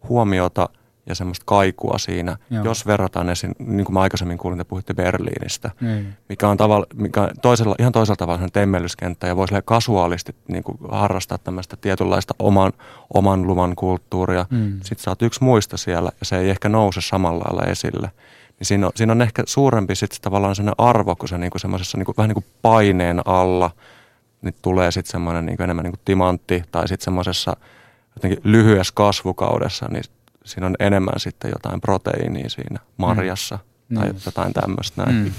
huomiota ja semmoista kaikua siinä, Joo. jos verrataan esiin, niin kuin mä aikaisemmin kuulin, te puhuitte Berliinistä, mm. mikä on tavalla, mikä toisella, ihan toisella tavalla temmellyskenttä, ja voi silleen kasuaalisti niin kuin harrastaa tämmöistä tietynlaista oman, oman luvan kulttuuria. Mm. Sitten sä oot yksi muista siellä, ja se ei ehkä nouse samalla lailla esille. Niin siinä, on, siinä on ehkä suurempi sitten tavallaan semmoinen arvo, kun se niin kuin semmoisessa niin kuin, vähän niin kuin paineen alla niin tulee sitten semmoinen niin kuin enemmän niin kuin timantti, tai sitten semmoisessa jotenkin lyhyessä kasvukaudessa, niin siinä on enemmän sitten jotain proteiinia siinä marjassa. tai jotain tämmöistä näin. Mm.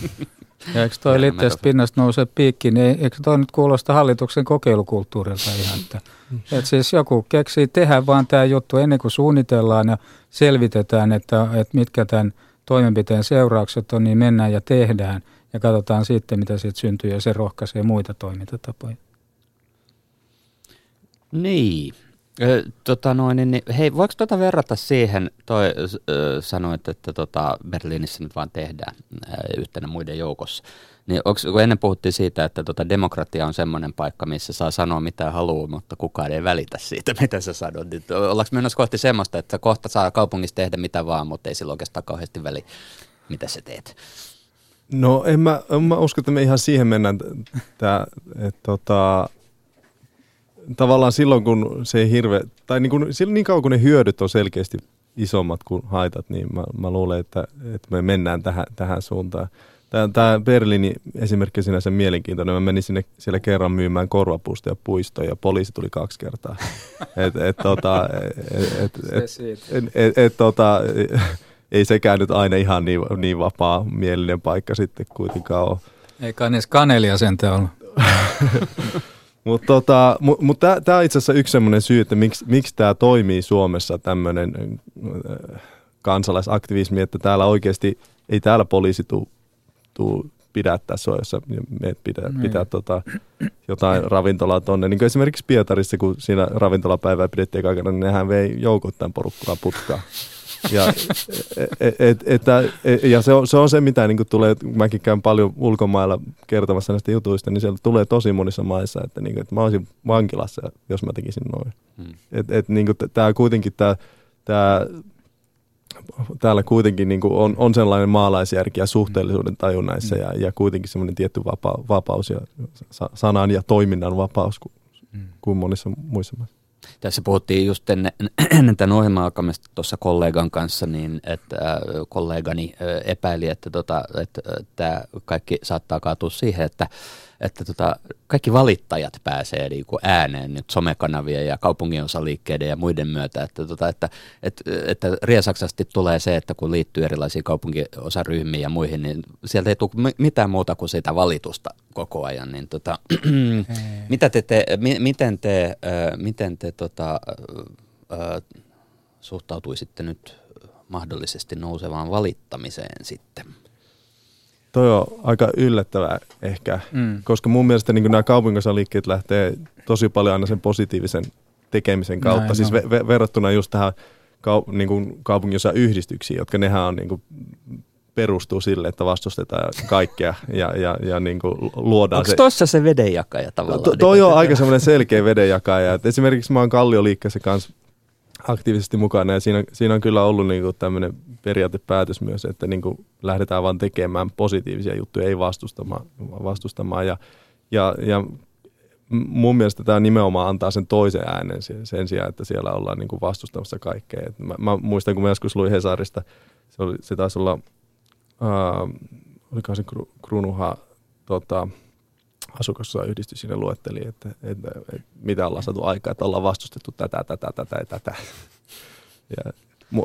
Ja eikö toi liitteestä pinnasta nousee piikkiin, niin eikö toi nyt kuulosta hallituksen kokeilukulttuurilta ihan? Että, että siis joku keksii tehdä vaan tämä juttu ennen kuin suunnitellaan ja selvitetään, että, että mitkä tämän toimenpiteen seuraukset on, niin mennään ja tehdään. Ja katsotaan sitten, mitä siitä syntyy, ja se rohkaisee muita toimintatapoja. Niin. Ö, tota noin, niin, hei, voiko tuota verrata siihen, toi ö, sanoit, että tota Berliinissä nyt vaan tehdään ö, yhtenä muiden joukossa. Niin onks, kun ennen puhuttiin siitä, että tota demokratia on semmoinen paikka, missä saa sanoa mitä haluaa, mutta kukaan ei välitä siitä, mitä sä sanot. Nyt, ollaanko menossa kohti semmoista, että kohta saa kaupungissa tehdä mitä vaan, mutta ei sillä oikeastaan kauheasti väliä, mitä sä teet? No en mä, mä usko, että me ihan siihen mennään, että tota, tavallaan silloin kun se ei hirveä, tai niin, kun, niin kauan kun ne hyödyt on selkeästi isommat kuin haitat, niin mä, mä luulen, että, että me mennään tähän, tähän suuntaan. Tämä Berliini esimerkki on sinänsä mielenkiintoinen. Mä menin sinne siellä kerran myymään korvapuusteja puistoon ja poliisi tuli kaksi kertaa. Et, et, tota, et, et, et, et, et, tota, ei sekään nyt aina ihan niin, niin vapaa mielinen paikka sitten kuitenkaan ole. Eikä edes kanelia sentään ollut. Mutta tota, mut, mut tämä on itse asiassa yksi sellainen syy, että miksi, miksi tämä toimii Suomessa tämmöinen kansalaisaktivismi, että täällä oikeasti ei täällä poliisi tule pidättää sua, jossa pitää, pitää tota, jotain ravintolaa tuonne. Niin esimerkiksi Pietarissa, kun siinä ravintolapäivää pidettiin kaikena, niin nehän vei joukot tämän porukkaan putkaan. Ja, et, et, et, et, ja se, on, se on se, mitä niin tulee, mäkin käyn paljon ulkomailla kertomassa näistä jutuista, niin siellä tulee tosi monissa maissa, että, niin kuin, että mä olisin vankilassa, jos mä tekisin noin. Hmm. Et, et, niin kuin, tää kuitenkin, tää, tää, täällä kuitenkin niin kuin on, on sellainen maalaisjärki ja suhteellisuuden taju näissä, hmm. ja, ja kuitenkin semmoinen tietty vapa, vapaus ja sa, sanan ja toiminnan vapaus kuin, hmm. kuin monissa muissa maissa. Tässä puhuttiin just ennen, ennen tämän ohjelman alkamista tuossa kollegan kanssa, niin että äh, kollegani äh, epäili, että tota, et, äh, tämä kaikki saattaa kaatua siihen, että, että tota, kaikki valittajat pääsee niin kuin ääneen nyt somekanavien ja kaupunginosaliikkeiden ja muiden myötä, että, tota, että, että, että riesaksasti tulee se, että kun liittyy erilaisiin kaupunkiosaryhmiin ja muihin, niin sieltä ei tule mitään muuta kuin sitä valitusta koko ajan, niin tota, mitä te, te, mi, miten te, äh, miten te tota, äh, suhtautuisitte nyt mahdollisesti nousevaan valittamiseen sitten? Toi on aika yllättävää ehkä, mm. koska mun mielestä niin nämä kaupunginosaliikkeet lähtee tosi paljon aina sen positiivisen tekemisen kautta. Näin, siis no. ver- verrattuna just tähän kau- niin kaupunginosayhdistyksiin, jotka nehän on, niin kuin, perustuu sille, että vastustetaan kaikkea ja, ja, ja niin kuin luodaan. Onko se... Onko tuossa se vedenjakaja tavallaan? To- toi niin, on että... aika semmoinen selkeä vedenjakaja. Et esimerkiksi mä oon Kallio-liikkeessä kanssa aktiivisesti mukana ja siinä, siinä on kyllä ollut niinku tämmöinen periaatepäätös myös, että niinku lähdetään vaan tekemään positiivisia juttuja, ei vastustamaan. vastustamaan ja, ja, ja mun mielestä tämä nimenomaan antaa sen toisen äänen sen sijaan, että siellä ollaan niinku vastustamassa kaikkea. Et mä, mä muistan, kun mä joskus luin Hesarista, se, oli, se taisi olla, ää, olikohan se Kruunuha, tota, asukasyhdistys siinä luetteli, että, että, että mitä ollaan saatu aikaa, että ollaan vastustettu tätä, tätä, tätä ja tätä. Ja,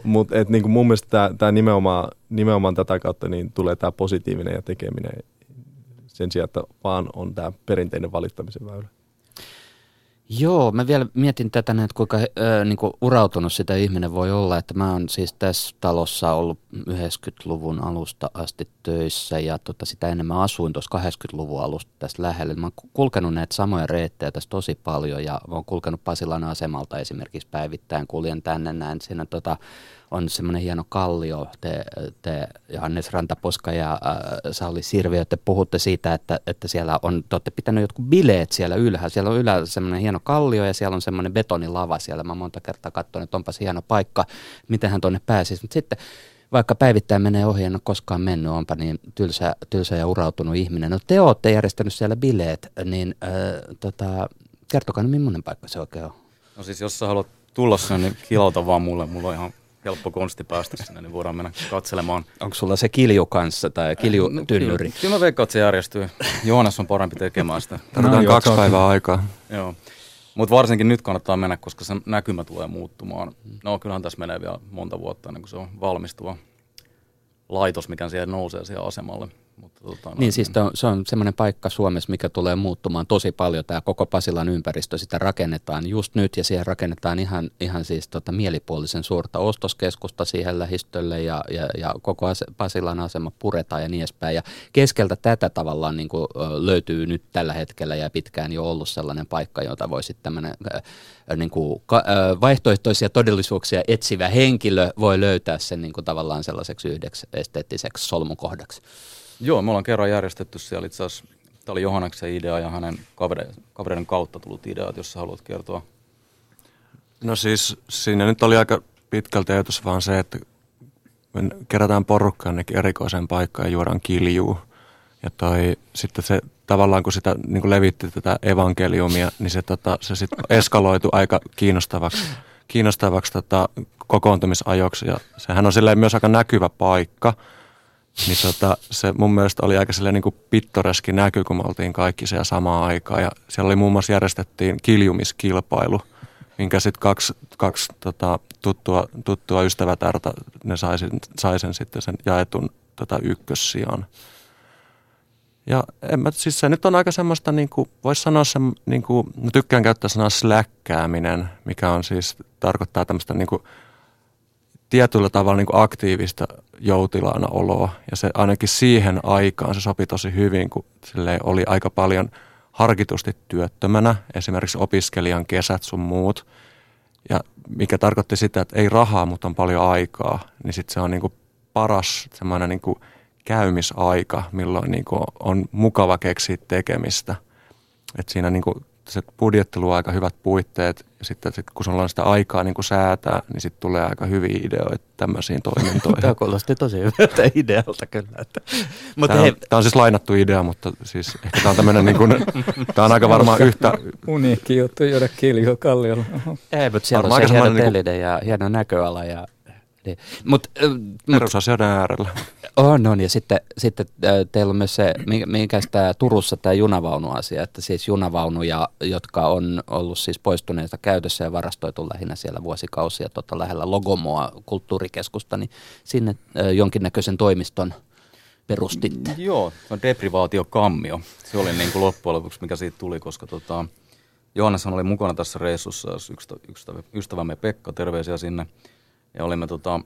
mut, et, niin kuin mun mielestä tämä, tämä nimenomaan, nimenomaan tätä kautta niin tulee tämä positiivinen ja tekeminen sen sijaan, että vaan on tämä perinteinen valittamisen väylä. Joo, mä vielä mietin tätä, että kuinka äh, niin kuin urautunut sitä ihminen voi olla, että mä oon siis tässä talossa ollut yhdeksänkymmentäluvun alusta asti töissä ja tota, sitä ennen mä asuin tuossa kahdeksankymmentäluvun alusta tässä lähellä. Mä oon kulkenut näitä samoja reittejä tässä tosi paljon ja mä oon kulkenut Pasilan asemalta esimerkiksi päivittäin, kuljen tänne näin siinä tota... On semmoinen hieno kallio, te, te Johannes Rantapuska ja äh, Sauli Sirviö, te puhutte siitä, että, että siellä on, te olette pitäneet jotkut bileet siellä ylhäällä. Siellä on ylhäällä semmoinen hieno kallio ja siellä on semmoinen betonilava siellä. Mä monta kertaa katson, että onpas hieno paikka, mitenhän tuonne pääsisi. Mutta sitten vaikka päivittäin menee ohi, en ole koskaan mennyt, onpa niin tylsä, tylsä ja urautunut ihminen. No te olette järjestänyt siellä bileet, niin äh, tota, kertokaa nyt millainen paikka se oikein on. No siis jos sä haluat tulla sen, niin kilauta vaan mulle, mulla on ihan... helppo konsti päästä sinne, niin voidaan mennä katselemaan. Onko sulla se kilju kanssa tai kiljutynnyri? No, kyllä, kyllä mä veikkaan, että se järjestyy. Johannes on parempi tekemään sitä. Tarvitaan no, kaksi päivää aikaa. Joo, mutta varsinkin nyt kannattaa mennä, koska se näkymä tulee muuttumaan. No kyllähän tässä menee vielä monta vuotta ennen kuin se on valmistuva. laitos, mikä siellä nousee siellä asemalle. Mutta tota, niin, no, siis on, se on semmoinen paikka Suomessa, mikä tulee muuttumaan tosi paljon. Tämä koko Pasilan ympäristö, sitä rakennetaan just nyt ja siihen rakennetaan ihan, ihan siis tota mielipuolisen suurta ostoskeskusta siihen lähistölle ja, ja, ja koko ase, Pasilan asema puretaan ja niin edespäin. Ja keskeltä tätä tavallaan niin kuin löytyy nyt tällä hetkellä ja pitkään jo ollut sellainen paikka, jota voi sitten tämmöinen niin kuin vaihtoehtoisia todellisuuksia etsivä henkilö voi löytää sen niin kuin tavallaan sellaiseksi yhdeksi esteettiseksi solmukohdaksi. Joo, me ollaan kerran järjestetty siellä itse asiassa, tämä oli Johanneksen idea ja hänen kavereiden, kavereiden kautta tullut ideat, jos sä haluat kertoa. No siis siinä nyt oli aika pitkälti ajatus vaan se, että me kerätään porukkaa ainakin erikoiseen paikkaan ja juodaan kiljuu. Ja toi, sitten se tavallaan kun sitä niin kun levitti tätä evankeliumia, niin se, tota, se sitten eskaloitu aika kiinnostavaksi, kiinnostavaksi tota, kokoontumisajoksi ja sehän on silleen myös aika näkyvä paikka. Niin tota, se mun mielestä oli aika silleen niin kuin pittoreski näky, kun me oltiin kaikki siellä samaan aikaan. Ja siellä oli muun muassa järjestettiin kiljumiskilpailu, minkä sitten kaksi, kaksi tota, tuttua, tuttua ystävätärtä, ne sai sen, sai sen sitten sen jaetun tota, ykkössijan. Ja en mä, siis se nyt on aika semmoista, niin kuin voisi sanoa se, niin kuin, mä tykkään käyttää sanaa släkkääminen, mikä on siis, tarkoittaa tämmöistä niin kuin tietyllä tavalla niin kuin aktiivista joutilaana oloa ja se ainakin siihen aikaan se sopi tosi hyvin, kun silleen oli aika paljon harkitusti työttömänä, esimerkiksi opiskelijan kesät sun muut, ja mikä tarkoitti sitä, että ei rahaa, mutta on paljon aikaa, niin sitten se on niin kuin paras semmoinen niin kuin käymisaika, milloin niin kuin on mukava keksiä tekemistä. Et siinä niin kuin se budjettelu on aika hyvät puitteet ja sitten sit kun sulla on sitä aikaa niin kun säätää, niin sitten tulee aika hyviä ideoita tämmöisiin toimintoihin. Tämä kuulosti tosi hyvältä idealta kyllä. Tämä on, he... on siis lainattu idea, mutta siis ehkä tämä on tämmöinen, niin kun, tämä on aika varmaan yhtä... Uniikki juttu joida kiljua Kalliolla. Ei, mutta siellä on se hieno telide niin kun... ja hieno näköala ja... Niin. Mut, perusasioiden äärellä. On, on. Ja sitten, sitten teillä on myös se, mikä tämä Turussa tämä junavaunuasia, että siis junavaunuja, jotka on ollut siis poistuneita käytössä ja varastoitu lähinnä siellä vuosikausia tota, lähellä Logomoa kulttuurikeskusta, niin sinne jonkinnäköisen toimiston perustitte. Joo, se on deprivaatiokammio. Se oli niin kuin loppujen lopuksi, mikä siitä tuli, koska tota, Johanneshan oli mukana tässä reissussa, ystävämme Pekka, terveisiä sinne. Ja olimme tota,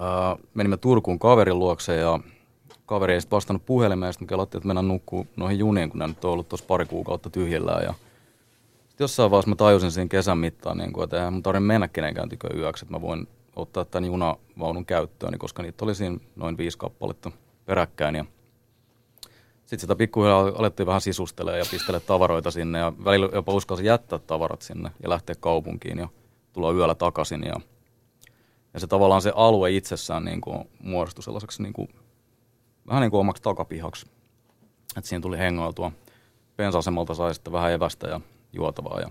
ää, menimme Turkuun kaverin luokse ja kaveri ei sitten vastannut puhelimeen ja sitten me kelattiin, että mennään nukkuu noihin juniin, kun nämä nyt on ollut tuossa pari kuukautta tyhjillään. Ja sitten jossain vaiheessa mä tajusin siinä kesän mittaan, niin kun, että eihän mun tarvitse mennä kenenkään tykö yöksi, että mä voin ottaa tämän junavaunun käyttöön, koska niitä oli siinä noin viisi kappaletta peräkkäin. Ja sitten sitä pikkuhiljaa alettiin vähän sisustelemaan ja pistelemaan tavaroita sinne ja välillä jopa uskalsi jättää tavarat sinne ja lähteä kaupunkiin ja tulla yöllä takaisin. Ja Ja se tavallaan se alue itsessään niin kuin muodostui sellaiseksi niin kuin, vähän niin kuin omaksi takapihaksi. Että siinä tuli hengailtua. Bensa-asemalta sai sitten vähän evästä ja juotavaa. Ja,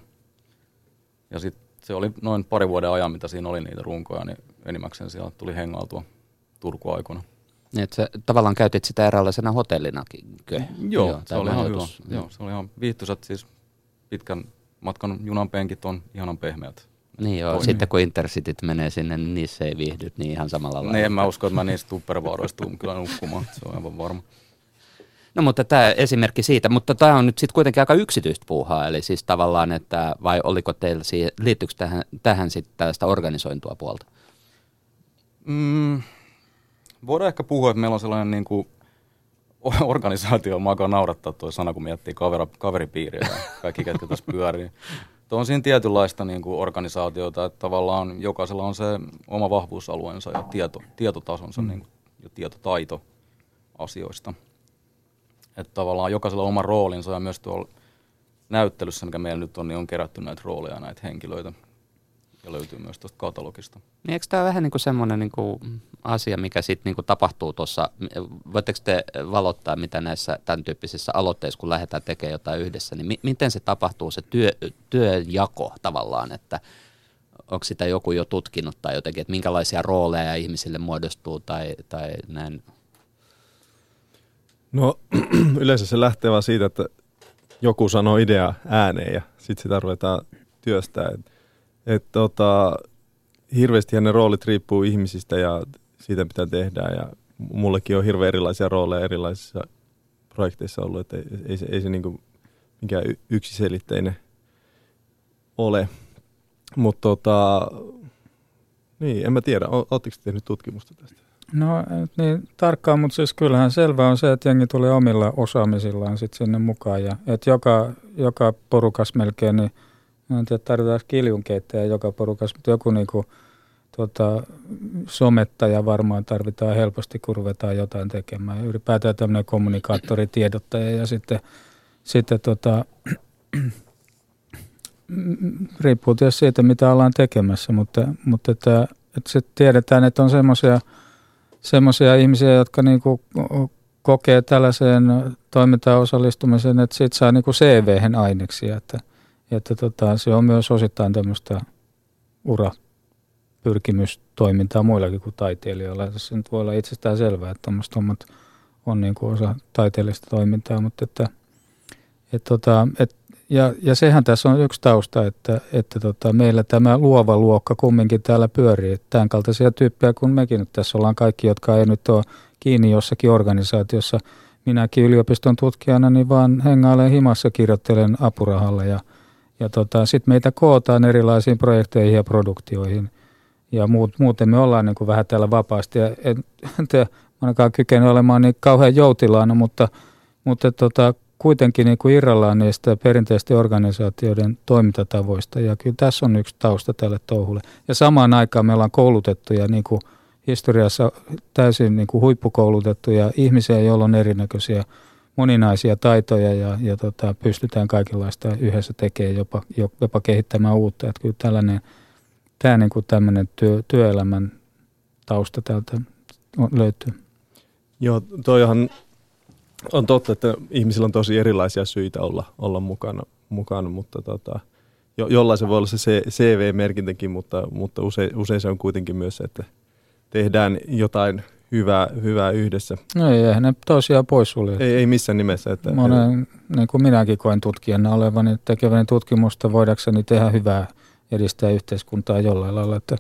ja sitten se oli noin pari vuoden ajan, mitä siinä oli niitä runkoja, niin enimmäkseen siellä tuli hengailtua Turku aikana. Niin, että sä tavallaan käytit sitä eräänlaisena hotellinakin. Joo, joo, se oli ihan hyvä. Joo, se oli ihan viihtyiset, siis pitkän matkan junan penkit on ihanan pehmeät. Niin joo, Toimi. Sitten kun Intercityt menee sinne, niin niissä ei viihdy, niin ihan samalla lailla. Niin, en mä usko, että mä niistä tuppervaaroista tuun kyllä nukkumaan, se on aivan varma. No mutta tämä esimerkki siitä, mutta tämä on nyt sitten kuitenkin aika yksityistä puuhaa, eli siis tavallaan, että vai oliko teillä, siihen, liittyykö tähän, tähän sitten tällaista organisointua puolta? Mm, voidaan ehkä puhua, että meillä on sellainen niin kuin organisaatio, mä alkaa naurattaa tuo sana, kun miettii kaveri, kaveripiiriä ja kaikki, ketkä tässä pyörii. Tuo on siinä tietynlaista niin kuin organisaatiota, että tavallaan jokaisella on se oma vahvuusalueensa ja tieto, tietotasonsa niin kuin, ja tietotaito asioista. Että tavallaan jokaisella on oma roolinsa ja myös tuolla näyttelyssä, mikä meillä nyt on, niin on kerätty näitä rooleja ja näitä henkilöitä. Ja löytyy myös tuosta katalogista. Niin, eikö tämä vähän niin kuin semmoinen niin kuin asia, mikä sitten niin kuin tapahtuu tuossa? Voitteko te valottaa, mitä näissä tämän tyyppisissä aloitteissa, kun lähdetään tekemään jotain yhdessä, niin mi- miten se tapahtuu, se työ, työnjako tavallaan, että onko sitä joku jo tutkinut tai jotenkin, että minkälaisia rooleja ihmisille muodostuu tai, tai näin? No yleensä se lähtee vaan siitä, että joku sanoo idea ääneen ja sitten sitä ruvetaan työstää. Että tota, hirveästihän ne roolit riippuu ihmisistä ja siitä pitää tehdä. Ja mullekin on hirveän erilaisia rooleja erilaisissa projekteissa ollut, että ei, ei se, ei se niin kuin mikään yksiselitteinen ole. Mutta tota, niin, en mä tiedä, ootteko tehnyt tutkimusta tästä? No niin, tarkkaan, mutta siis kyllähän selvä on se, että jengi tulee omilla osaamisillaan sitten sinne mukaan. Ja, että joka, joka porukas melkein, niin en tiedä, tarvitaan kiljunkeittäjä joka porukas, mutta joku niinku, tota, somettaja varmaan tarvitaan helposti, kun ruvetaan jotain tekemään. Ylipäätään tämmöinen kommunikaattori, tiedottaja ja sitten, sitten tota, riippuu tietysti siitä, mitä ollaan tekemässä, mutta, mutta että, että sitten tiedetään, että on semmoisia... Semmoisia ihmisiä, jotka niinku kokee tällaiseen toimintaan osallistumisen, että siitä saa niinku C V:hen aineksia. Että, että tota, se on myös osittain tämmöistä urapyrkimystoimintaa muillakin kuin taiteilijoilla. Se nyt voi olla itsestään selvää, että tämmöiset hommat on niinku osa taiteellista toimintaa. Mutta että, et tota, et, ja, ja sehän tässä on yksi tausta, että, että tota, meillä tämä luova luokka kumminkin täällä pyörii. Tämän kaltaisia tyyppejä kuin mekin nyt tässä ollaan kaikki, jotka ei nyt ole kiinni jossakin organisaatiossa. Minäkin yliopiston tutkijana niin vaan hengailen himassa, kirjoittelen apurahalla ja, ja tota, sitten meitä kootaan erilaisiin projekteihin ja produktioihin. Ja muut, muuten me ollaan niin kuin vähän täällä vapaasti. Ja en, en tiedä, ainakaan kykene olemaan niin kauhean joutilaana, mutta, mutta tota, kuitenkin niin kuin irrallaan niistä perinteisten organisaatioiden toimintatavoista. Ja kyllä tässä on yksi tausta tälle touhulle. Ja samaan aikaan me ollaan koulutettuja, niin kuin historiassa täysin niin kuin huippukoulutettuja ihmisiä, joilla on erinäköisiä moninaisia taitoja ja, ja tota, pystytään kaikenlaista yhdessä tekemään, jopa, jopa kehittämään uutta. Että kyllä tällainen, tämä niin kuin tämmöinen työ, työelämän tausta täältä löytyy. Joo, toihan... On totta, että ihmisillä on tosi erilaisia syitä olla, olla mukana, mukana, mutta tota, jo, jollain se voi olla se C V-merkintäkin, mutta, mutta usein, usein se on kuitenkin myös se, että tehdään jotain hyvää, hyvää yhdessä. No ei, eihän ne tosiaan poissulje. Ei, ei missään nimessä. Että, olen, niin kuin minäkin koen tutkijana olevani, tekeväni tutkimusta voidakseni tehdä hyvää, edistää yhteiskuntaa jollain lailla, että,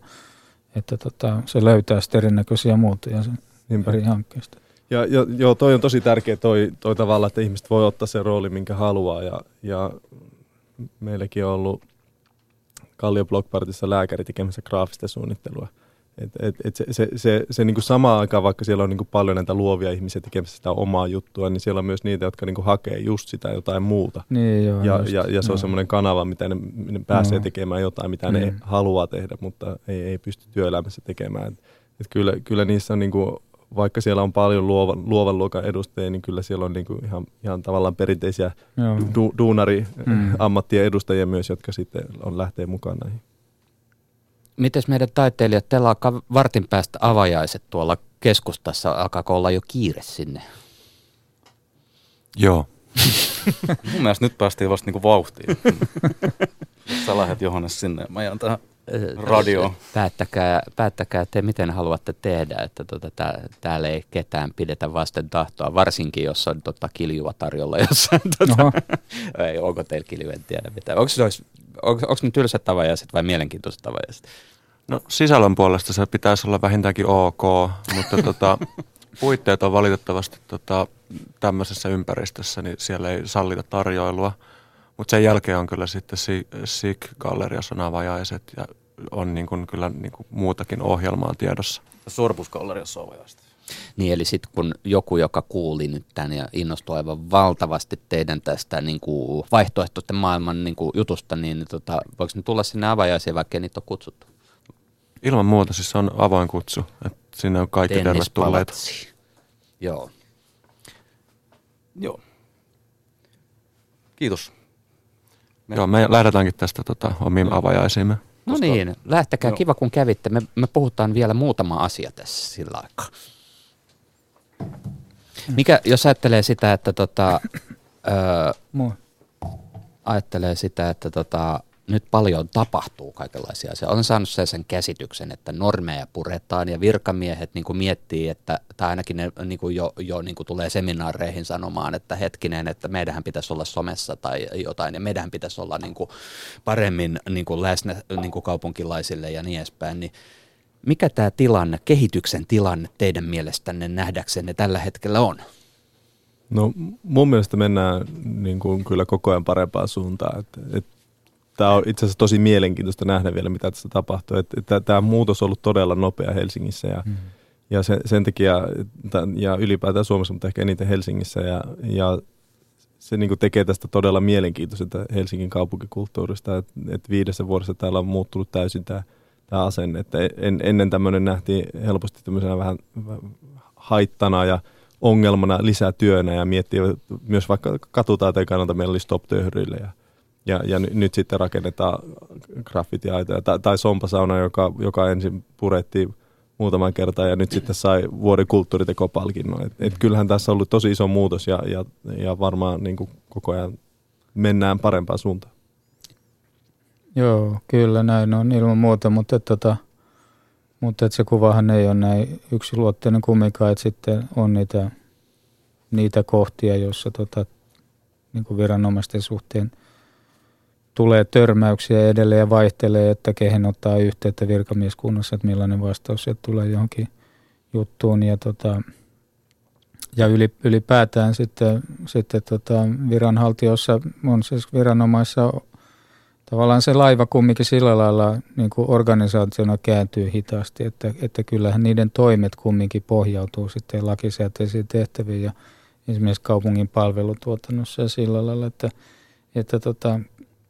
että tota, se löytää sitten erinäköisiä muotoja sen ympäri hankkeesta. Ja jo, joo, toi on tosi tärkeä toi, toi tavalla, että ihmiset voi ottaa sen rooli, minkä haluaa. Ja, ja meilläkin on ollut Kallion Blokpartissa lääkäri tekemässä graafista suunnittelua. Et, et, et se se, se, se niin kuin samaan aikaan, vaikka siellä on niin kuin paljon näitä luovia ihmisiä tekemässä sitä omaa juttua, niin siellä on myös niitä, jotka niin kuin hakee just sitä jotain muuta. Niin, joo, ja, ja, ja se on semmoinen kanava, mitä ne, ne pääsee no. tekemään jotain, mitä mm. ne haluaa tehdä, mutta ei, ei pysty työelämässä tekemään. Et, et kyllä, kyllä niissä on... Niin kuin, vaikka siellä on paljon luovan, luovan luokan edustajia, niin kyllä siellä on niinku ihan, ihan tavallaan perinteisiä du, duunari-ammattien mm. edustajia myös, jotka sitten on lähtee mukaan näihin. Mites meidän taiteilijat, teillä alkaa vartin päästä avajaiset tuolla keskustassa, alkaako olla jo kiire sinne? Joo. Mun mielestä nyt päästiin vasta niinku vauhtiin. Sä lähdet Johannes sinne, mä jään tähän. Radio. Päättäkää, päättäkää te, miten haluatte tehdä, että tuota, tää, täällä ei ketään pidetä vasten tahtoa, varsinkin jos on tota, kiljuva tarjolla jossain. Tuota, ei, onko teillä kiljuja, en tiedä mitään. Onko, onko, onko ne tylsät avajaiset vai mielenkiintoiset avajaiset? No sisällön puolesta se pitäisi olla vähintäänkin ok, mutta tota, puitteet on valitettavasti tota, tämmöisessä ympäristössä, niin siellä ei sallita tarjoilua. Mutta sen jälkeen on kyllä sitten S I G-galleriassa on avajaiset ja on niin kun kyllä niin kun muutakin ohjelmaa tiedossa. Sorbus-galleriassa on avajaiset. Niin eli sitten kun joku, joka kuuli nyt tämän ja innostui aivan valtavasti teidän tästä niin kuin vaihtoehtoisten maailman niin kuin jutusta, niin tota, voiko ne tulla sinne avajaisiin, vaikka niitä on kutsuttu? Ilman muuta, siis se on avoin kutsu. Et sinne on kaikki tervetulleet. Tennispalatssi. Joo. Joo. Kiitos. Me... Joo, me lähdetäänkin tästä tota, omiin no. avajaisiimme. No Tuosta... niin, lähtekää. Joo. Kiva kun kävitte. Me, me puhutaan vielä muutama asia tässä sillä aikaa. Mikä, jos ajattelee sitä, että, tota, öö, ajattelee sitä, että tota, nyt paljon tapahtuu kaikenlaisia asioita. Olen saanut sen käsityksen, että normeja puretaan ja virkamiehet niin kuin miettii, että, tai ainakin ne niin kuin jo, jo niin kuin tulee seminaareihin sanomaan, että hetkinen, että meidähän pitäisi olla somessa tai jotain, ja meidähän pitäisi olla niin kuin paremmin niin kuin läsnä niin kuin kaupunkilaisille ja niin edespäin. Niin Mikä tämä tilanne, kehityksen tilanne teidän mielestänne nähdäksenne tällä hetkellä on? No mun mielestä mennään niin kuin kyllä koko ajan parempaan suuntaan. Et, et, tämä on itse asiassa tosi mielenkiintoista nähdä vielä, mitä tässä tapahtuu. Tämä muutos on ollut todella nopea Helsingissä ja, mm. ja sen, sen takia ja ylipäätään Suomessa, mutta ehkä eniten Helsingissä. Ja, ja se niin kuin tekee tästä todella mielenkiintoista Helsingin kaupunkikulttuurista, että et viidessä vuodessa täällä on muuttunut täysin tämä tämä asenne. Että en, ennen tämmöinen nähtiin helposti tämmöisenä vähän haittana ja ongelmana lisätyönä ja miettii myös vaikka katutaiteen kannalta meillä oli stop-töhryille ja, ja, ja nyt sitten rakennetaan graffitiaitoja tai, tai Sompasauna, joka, joka ensin purettiin muutaman kertaa ja nyt sitten sai vuoden kulttuuritekopalkinnon. Et, et kyllähän tässä on ollut tosi iso muutos ja, ja, ja varmaan niin kuin koko ajan mennään parempaan suuntaan. Joo, kyllä näin on ilman muuta, mutta, tota, mutta se kuvahan ei ole näin yksiluotteinen kumminkaan, että sitten on niitä, niitä kohtia, joissa tota, niin kuin viranomaisten suhteen tulee törmäyksiä edelleen ja vaihtelee, että kehen ottaa yhteyttä virkamieskunnassa, että millainen vastaus se tulee johonkin juttuun ja, tota, ja ylipäätään sitten, sitten tota, viranhaltijoissa on siis viranomaissa tavallaan se laiva kumminkin sillä lailla niin kuin organisaationa kääntyy hitaasti, että, että kyllähän niiden toimet kumminkin pohjautuu sitten lakisääteisiin tehtäviin ja esimerkiksi kaupungin palvelutuotannossa ja sillä lailla, että, että, tota,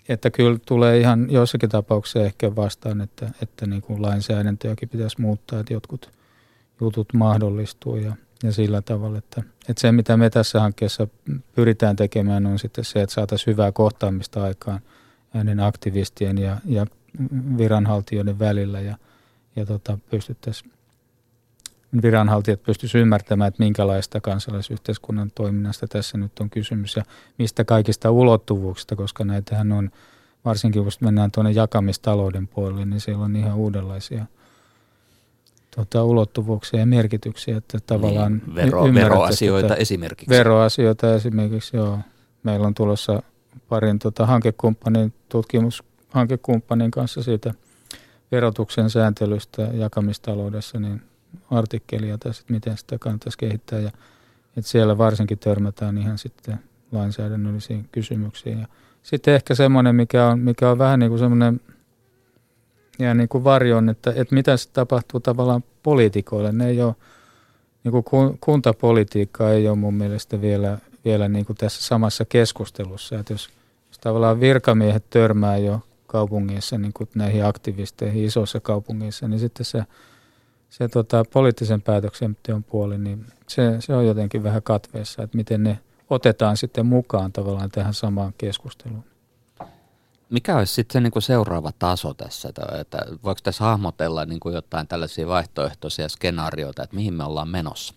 että kyllä tulee ihan joissakin tapauksissa ehkä vastaan, että, että niin kuin lainsäädäntöäkin pitäisi muuttaa, että jotkut jutut mahdollistuu ja, ja sillä tavalla, että, että se mitä me tässä hankkeessa pyritään tekemään on sitten se, että saataisiin hyvää kohtaamista aikaan näiden aktivistien ja, ja viranhaltijoiden välillä ja, ja tota, pystyttäisiin, viranhaltijat pystyisivät ymmärtämään, että minkälaista kansalaisyhteiskunnan toiminnasta tässä nyt on kysymys ja mistä kaikista ulottuvuuksista, koska näitähän on, varsinkin kun mennään tuonne jakamistalouden puolelle, niin siellä on ihan uudenlaisia tota, ulottuvuuksia ja merkityksiä, että tavallaan niin, vero, veroasioita tätä, esimerkiksi. Veroasioita esimerkiksi, joo. Meillä on tulossa parin tota, hankekumppanin, tutkimushankekumppanin kanssa siitä verotuksen sääntelystä jakamistaloudessa, niin artikkelia tässä, että miten sitä kannattaisi kehittää. Ja, että siellä varsinkin törmätään ihan sitten lainsäädännöllisiin kysymyksiin. Ja sitten ehkä semmoinen, mikä on, mikä on vähän niin kuin semmoinen jää niin kuin varjoon, että, että mitä se tapahtuu tavallaan poliitikoille. Ne ei ole, niin kuin kuntapolitiikka ei ole mun mielestä vielä... vielä niin kuin tässä samassa keskustelussa, että jos, jos tavallaan virkamiehet törmää jo kaupungeissa niin kuin näihin aktivisteihin isoissa kaupungeissa, niin sitten se, se tota, poliittisen päätöksenteon puoli, niin se, se on jotenkin vähän katveessa, että miten ne otetaan sitten mukaan tavallaan tähän samaan keskusteluun. Mikä olisi sitten se niin kuin seuraava taso tässä? Että voiko tässä hahmotella niin kuin jotain tällaisia vaihtoehtoisia skenaarioita, että mihin me ollaan menossa?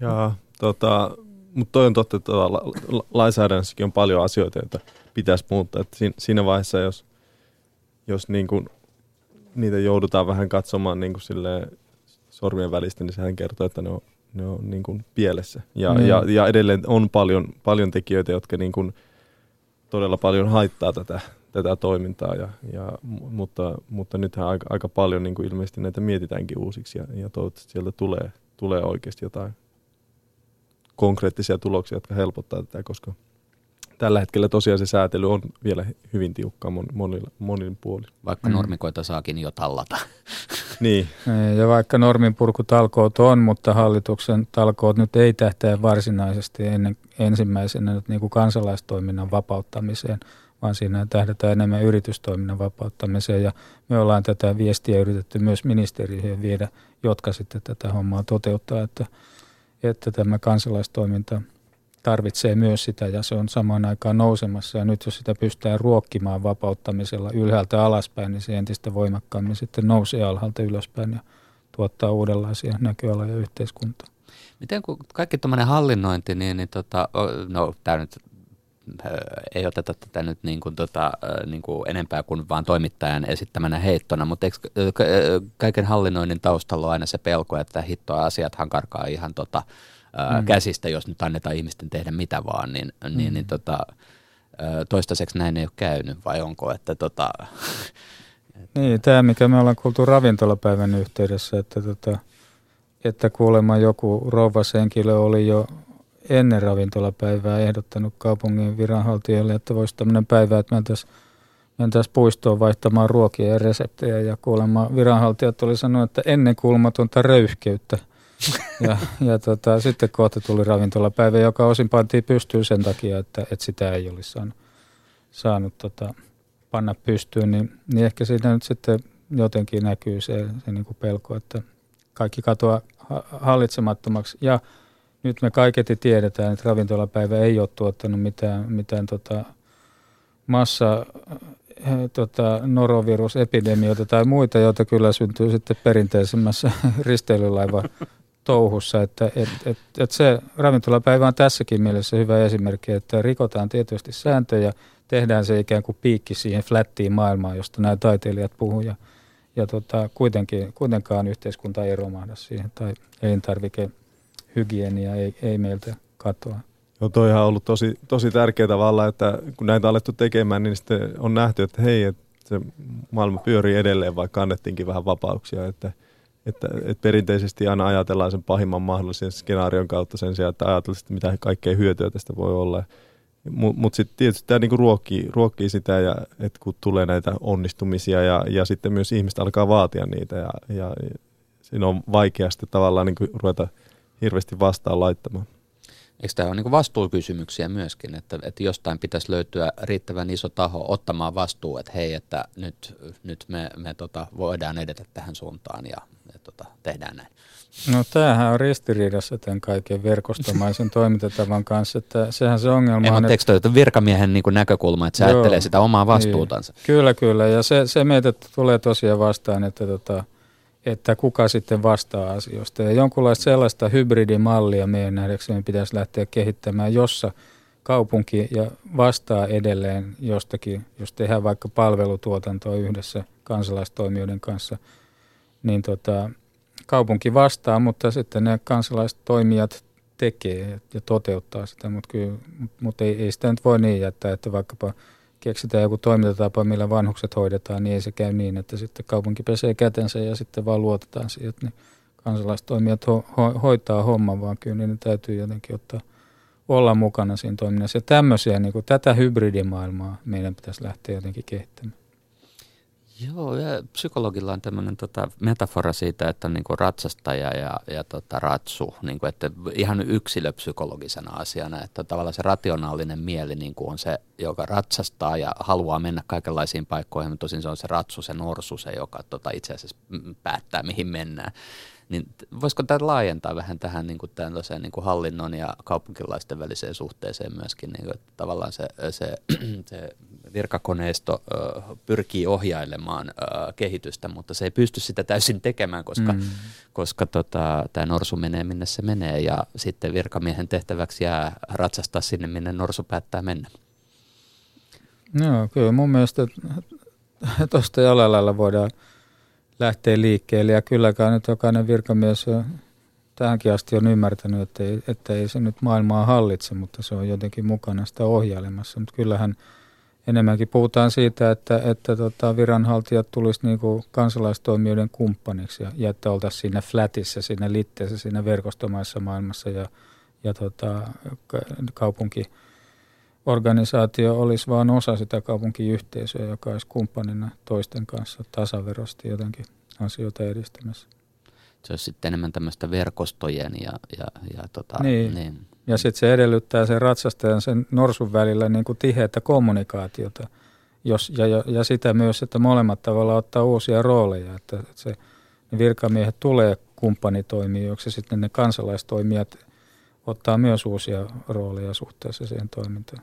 Jaa, tota, mutta toi on totta, että lainsäädännössäkin on paljon asioita, joita pitäisi muuttaa. Että siinä vaiheessa, jos, jos niin kuin niitä joudutaan vähän katsomaan niin kuin silleen sormien välistä, niin sehän kertoo, että ne on, ne on niin kuin pielessä. Ja, mm. ja, ja edelleen on paljon, paljon tekijöitä, jotka niin kuin todella paljon haittaa tätä, tätä toimintaa. Ja, ja, mutta, mutta nythän aika, aika paljon niin kuin ilmeisesti näitä mietitäänkin uusiksi ja, ja toivottavasti sieltä tulee, tulee oikeasti jotain konkreettisia tuloksia, jotka helpottaa tätä, koska tällä hetkellä tosiaan se säätely on vielä hyvin tiukkaa monilla, monilla puolilla. Vaikka normikoita saakin jo tallata. Niin. Ja vaikka norminpurkutalkoot on, mutta hallituksen talkoot nyt ei tähtää varsinaisesti ennen, ensimmäisenä nyt niin kuin kansalaistoiminnan vapauttamiseen, vaan siinä tähdätään enemmän yritystoiminnan vapauttamiseen. Ja me ollaan tätä viestiä yritetty myös ministeriöön viedä, jotka sitten tätä hommaa toteuttaa, että että tämä kansalaistoiminta tarvitsee myös sitä ja se on samaan aikaan nousemassa. Ja nyt jos sitä pystytään ruokkimaan vapauttamisella ylhäältä alaspäin, niin se entistä voimakkaammin sitten nousee alhaalta ylöspäin ja tuottaa uudenlaisia näköaloja yhteiskuntaa. Miten kun kaikki tämmöinen hallinnointi, niin, niin tota, no tämä nyt ei oteta tätä nyt niin kuin, tota, niin kuin enempää kuin vaan toimittajan esittämänä heittona, mutta eikö kaiken hallinnoinnin taustalla on aina se pelko, että hittoa asiathan karkaa ihan tota, mm. käsistä, jos nyt annetaan ihmisten tehdä mitä vaan, niin, mm. niin, niin tota, toistaiseksi näin ei ole käynyt vai onko, että tota, Niin, tämä mikä me ollaan kuultu ravintolapäivän yhteydessä, että, tota, että kuulemma joku rouvashenkilö oli jo ennen ravintolapäivää ehdottanut kaupungin viranhaltijalle, että voisi tämmöinen päivä, että mentäisiin mentäisi puistoon vaihtamaan ruokia ja reseptejä. Ja kuulemma viranhaltijat oli sanonut, että ennenkulmatonta röyhkeyttä. Ja, ja tota, sitten kohta tuli ravintolapäivä, joka osin pantiin pystyyn sen takia, että, että sitä ei olisi saanut, saanut tota, panna pystyyn. Niin, niin ehkä siitä nyt sitten jotenkin näkyy se, se niin kuin pelko, että kaikki katoaa hallitsemattomaksi. Ja nyt me kaiketi tiedetään, että ravintolapäivä ei ole tuottanut mitään, mitään tota massa äh, tota, norovirusepidemioita tai muita, joita kyllä syntyy sitten perinteisemmässä risteilylaiva touhussa. Että et, et, et se ravintolapäivä on tässäkin mielessä hyvä esimerkki, että rikotaan tietysti sääntöjä, tehdään se ikään kuin piikki siihen flättiin maailmaan, josta nämä taiteilijat puhuu ja, ja tota, kuitenkin, kuitenkaan yhteiskunta ei romahda siihen tai elintarvike. Hygienia ei, ei meiltä katoa. No toihan on ollut tosi, tosi tärkeä tavalla, että kun näitä on alettu tekemään, niin sitten on nähty, että hei, että se maailma pyörii edelleen, vaikka annettiinkin vähän vapauksia. Että, että, että perinteisesti aina ajatellaan sen pahimman mahdollisen skenaarion kautta sen sijaan, että ajatellaan, että mitä kaikkea hyötyä tästä voi olla. Mutta mut sitten tietysti tämä niinku ruokkii, ruokkii sitä, ja, että kun tulee näitä onnistumisia ja, ja sitten myös ihmiset alkaa vaatia niitä ja, ja siinä on vaikea sitten tavallaan niinku ruveta hirveästi vastaan laittamaan. Eikö tämä ole niin kuin vastuukysymyksiä myöskin, että, että jostain pitäisi löytyä riittävän iso taho ottamaan vastuu, että hei, että nyt, nyt me, me tota, voidaan edetä tähän suuntaan ja me, tota, tehdään näin. No tämähän on ristiriidassa tämän kaiken verkostomaisen toimintatavan kanssa, että sehän se ongelma on. Ei, mutta että virkamiehen niin kuin näkökulma, että se ajattelee sitä omaa vastuutansa. Niin. Kyllä, kyllä, ja se, se meitä tulee tosiaan vastaan, että tota, että kuka sitten vastaa asioista. Ja jonkunlaista sellaista hybridimallia meidän nähdäksemme pitäisi lähteä kehittämään, jossa kaupunki ja vastaa edelleen jostakin, jos tehdään vaikka palvelutuotantoa yhdessä kansalaistoimijoiden kanssa, niin tota, kaupunki vastaa, mutta sitten ne kansalaistoimijat tekee ja toteuttaa sitä, mutta mut ei, ei sitä nyt voi niin jättää, että vaikkapa keksitään joku toimintatapa, millä vanhukset hoidetaan, niin ei se käy niin, että sitten kaupunki pesee kätensä ja sitten vaan luotetaan siihen, että ne kansalaistoimijat ho- ho- hoitaa homman, vaan kyllä ne täytyy jotenkin ottaa, olla mukana siinä toiminnassa. Ja tämmöisiä, niin kuin tätä hybridimaailmaa meidän pitäisi lähteä jotenkin kehittämään. Joo, ja psykologilla on tämmöinen tota metafora siitä, että on niinku ratsastaja ja, ja tota ratsu, niinku, että ihan yksilöpsykologisena asiana, että tavallaan se rationaalinen mieli niinku on se, joka ratsastaa ja haluaa mennä kaikenlaisiin paikkoihin, mutta tosin se on se ratsu, se norsu, se, joka tota itse asiassa päättää, mihin mennään. Niin voisiko tämä laajentaa vähän tähän niin kuin tällaiseen niin kuin hallinnon ja kaupunkilaisten väliseen suhteeseen myöskin, niin kuin, että tavallaan se, se, se virkakoneisto pyrkii ohjailemaan kehitystä, mutta se ei pysty sitä täysin tekemään, koska, mm. koska tota, tämä norsu menee minne se menee ja sitten virkamiehen tehtäväksi jää ratsastaa sinne, minne norsu päättää mennä. No kyllä mun mielestä tuosta jollain lailla voidaan lähtee liikkeelle ja kylläkään nyt jokainen virkamies tähänkin asti on ymmärtänyt, että ei, että ei se nyt maailmaa hallitse, mutta se on jotenkin mukana sitä ohjailemassa. Mutta kyllähän enemmänkin puhutaan siitä, että, että tota viranhaltijat tulisi niinku kansalaistoimijoiden kumppaniksi ja, ja että oltaisiin siinä flätissä, siinä litteessä, siinä verkostomaisessa maailmassa ja, ja tota, kaupunki. Organisaatio olisi vaan osa sitä kaupunkiyhteisöä, joka olisi kumppanina toisten kanssa tasaverosti jotenkin asioita edistämässä. Se olisi sitten enemmän tämmöistä verkostojen ja... ja, ja tota, niin. niin. Ja sitten se edellyttää sen ratsastajan sen norsun välillä niin kuin tiheätä kommunikaatiota jos, ja, ja, ja sitä myös, että molemmat tavalla ottaa uusia rooleja, että, että se, ne virkamiehet tulee kumppanitoimijoiksi ja sitten ne kansalaistoimijat ottaa myös uusia rooleja suhteessa siihen toimintaan.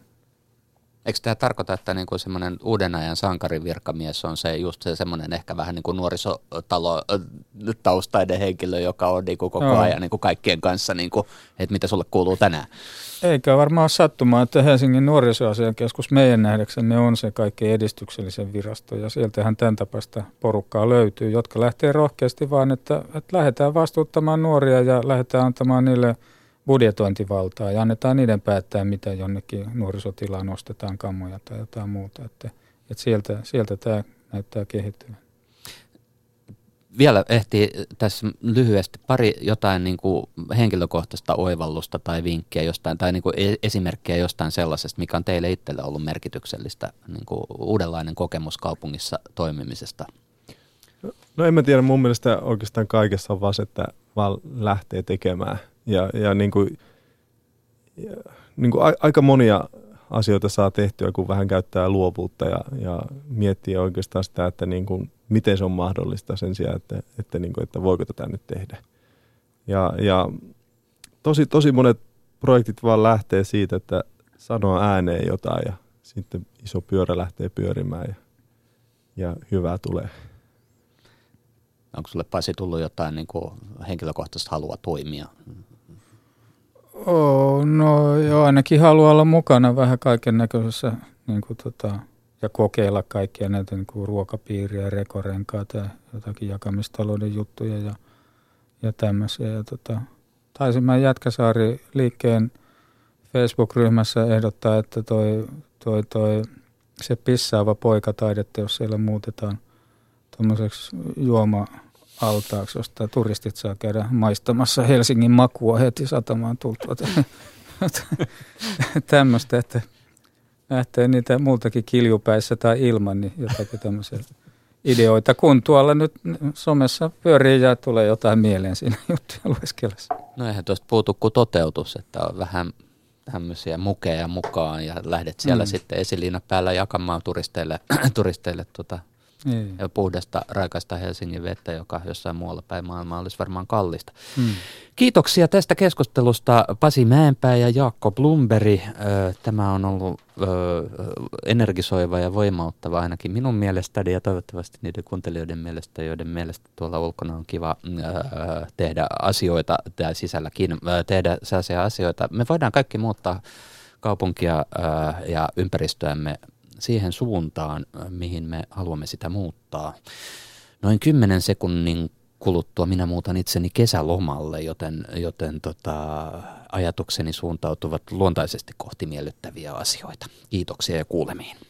Eikö tämä tarkoita, että niinku semmoinen uuden ajan sankarivirkamies on se just se semmoinen ehkä vähän niin kuin nuorisotaustainen henkilö, joka on niinku koko no. ajan niinku kaikkien kanssa, niinku, että mitä sulle kuuluu tänään? Eikä varmaan ole sattumaa, että Helsingin nuorisoasiakeskus meidän nähdäksemme on se kaikkein edistyksellisen virasto, ja sieltähän tämän tapaista porukkaa löytyy, jotka lähtee rohkeasti vaan, että, että lähdetään vastuuttamaan nuoria ja lähdetään antamaan niille budjetointivaltaa ja annetaan niiden päättää, mitä jonnekin nuorisotilaan ostetaan, kammoja tai jotain muuta. Että, että sieltä, sieltä tämä näyttää kehittyvän. Vielä ehtii tässä lyhyesti pari jotain niin kuin henkilökohtaista oivallusta tai vinkkiä jostain, tai niin kuin esimerkkejä jostain sellaisesta, mikä on teille itsellä ollut merkityksellistä, niin kuin uudenlainen kokemus kaupungissa toimimisesta. No en mä tiedä, mun mielestä oikeastaan kaikessa on vaan se, että vaan lähtee tekemään. Ja, ja, niin kuin, ja niin kuin a, aika monia asioita saa tehtyä, kun vähän käyttää luovuutta ja, ja miettii oikeastaan sitä, että niin kuin, miten se on mahdollista sen sijaan, että, että, niin kuin, että voiko tätä nyt tehdä. Ja, ja tosi, tosi monet projektit vaan lähtee siitä, että sanoo ääneen jotain ja sitten iso pyörä lähtee pyörimään ja, ja hyvää tulee. Onko sulle, Pasi, tullut jotain niin kuin henkilökohtaista halua toimia? Oh, no joo, ainakin haluaa olla mukana vähän kaiken näköisessä niin kuin, tota, ja kokeilla kaikkia näitä niin kuin ruokapiiriä, rekorenkaita ja jotakin jakamistalouden juttuja ja, ja tämmöisiä. Ja, tota, taisin mä Jätkäsaari liikkeen Facebook-ryhmässä ehdottaa, että toi, toi, toi, se pissaava poikataidetta, jos siellä muutetaan tuommoiseksi juoma-altaaksi, josta turistit saa käydä maistamassa Helsingin makua heti satamaan tultua. Tämmöistä, että lähtee niitä muutakin kiljupäissä tai ilman, niin jotakin tämmöisiä ideoita, kun tuolla nyt somessa pyörii ja tulee jotain mieleen siinä juttuja lueskelassa. No eihän tuosta puutu kuin toteutus, että on vähän tämmöisiä mukeja mukaan ja lähdet siellä mm. sitten esiliina päällä jakamaan turisteille, turisteille tuota Ei. Ja puhdasta, raikasta Helsingin vettä, joka jossain muualla päin maailmaa olisi varmaan kallista. Hmm. Kiitoksia tästä keskustelusta Pasi Mäenpää ja Jaakko Plumberg. Tämä on ollut energisoiva ja voimauttava ainakin minun mielestäni ja toivottavasti niiden kuuntelijoiden mielestä, joiden mielestä tuolla ulkona on kiva tehdä asioita, tai sisälläkin tehdä sellaisia asioita. Me voidaan kaikki muuttaa kaupunkia ja ympäristöämme siihen suuntaan, mihin me haluamme sitä muuttaa. Noin kymmenen sekunnin kuluttua minä muutan itseni kesälomalle, joten, joten tota, ajatukseni suuntautuvat luontaisesti kohti miellyttäviä asioita. Kiitoksia ja kuulemiin.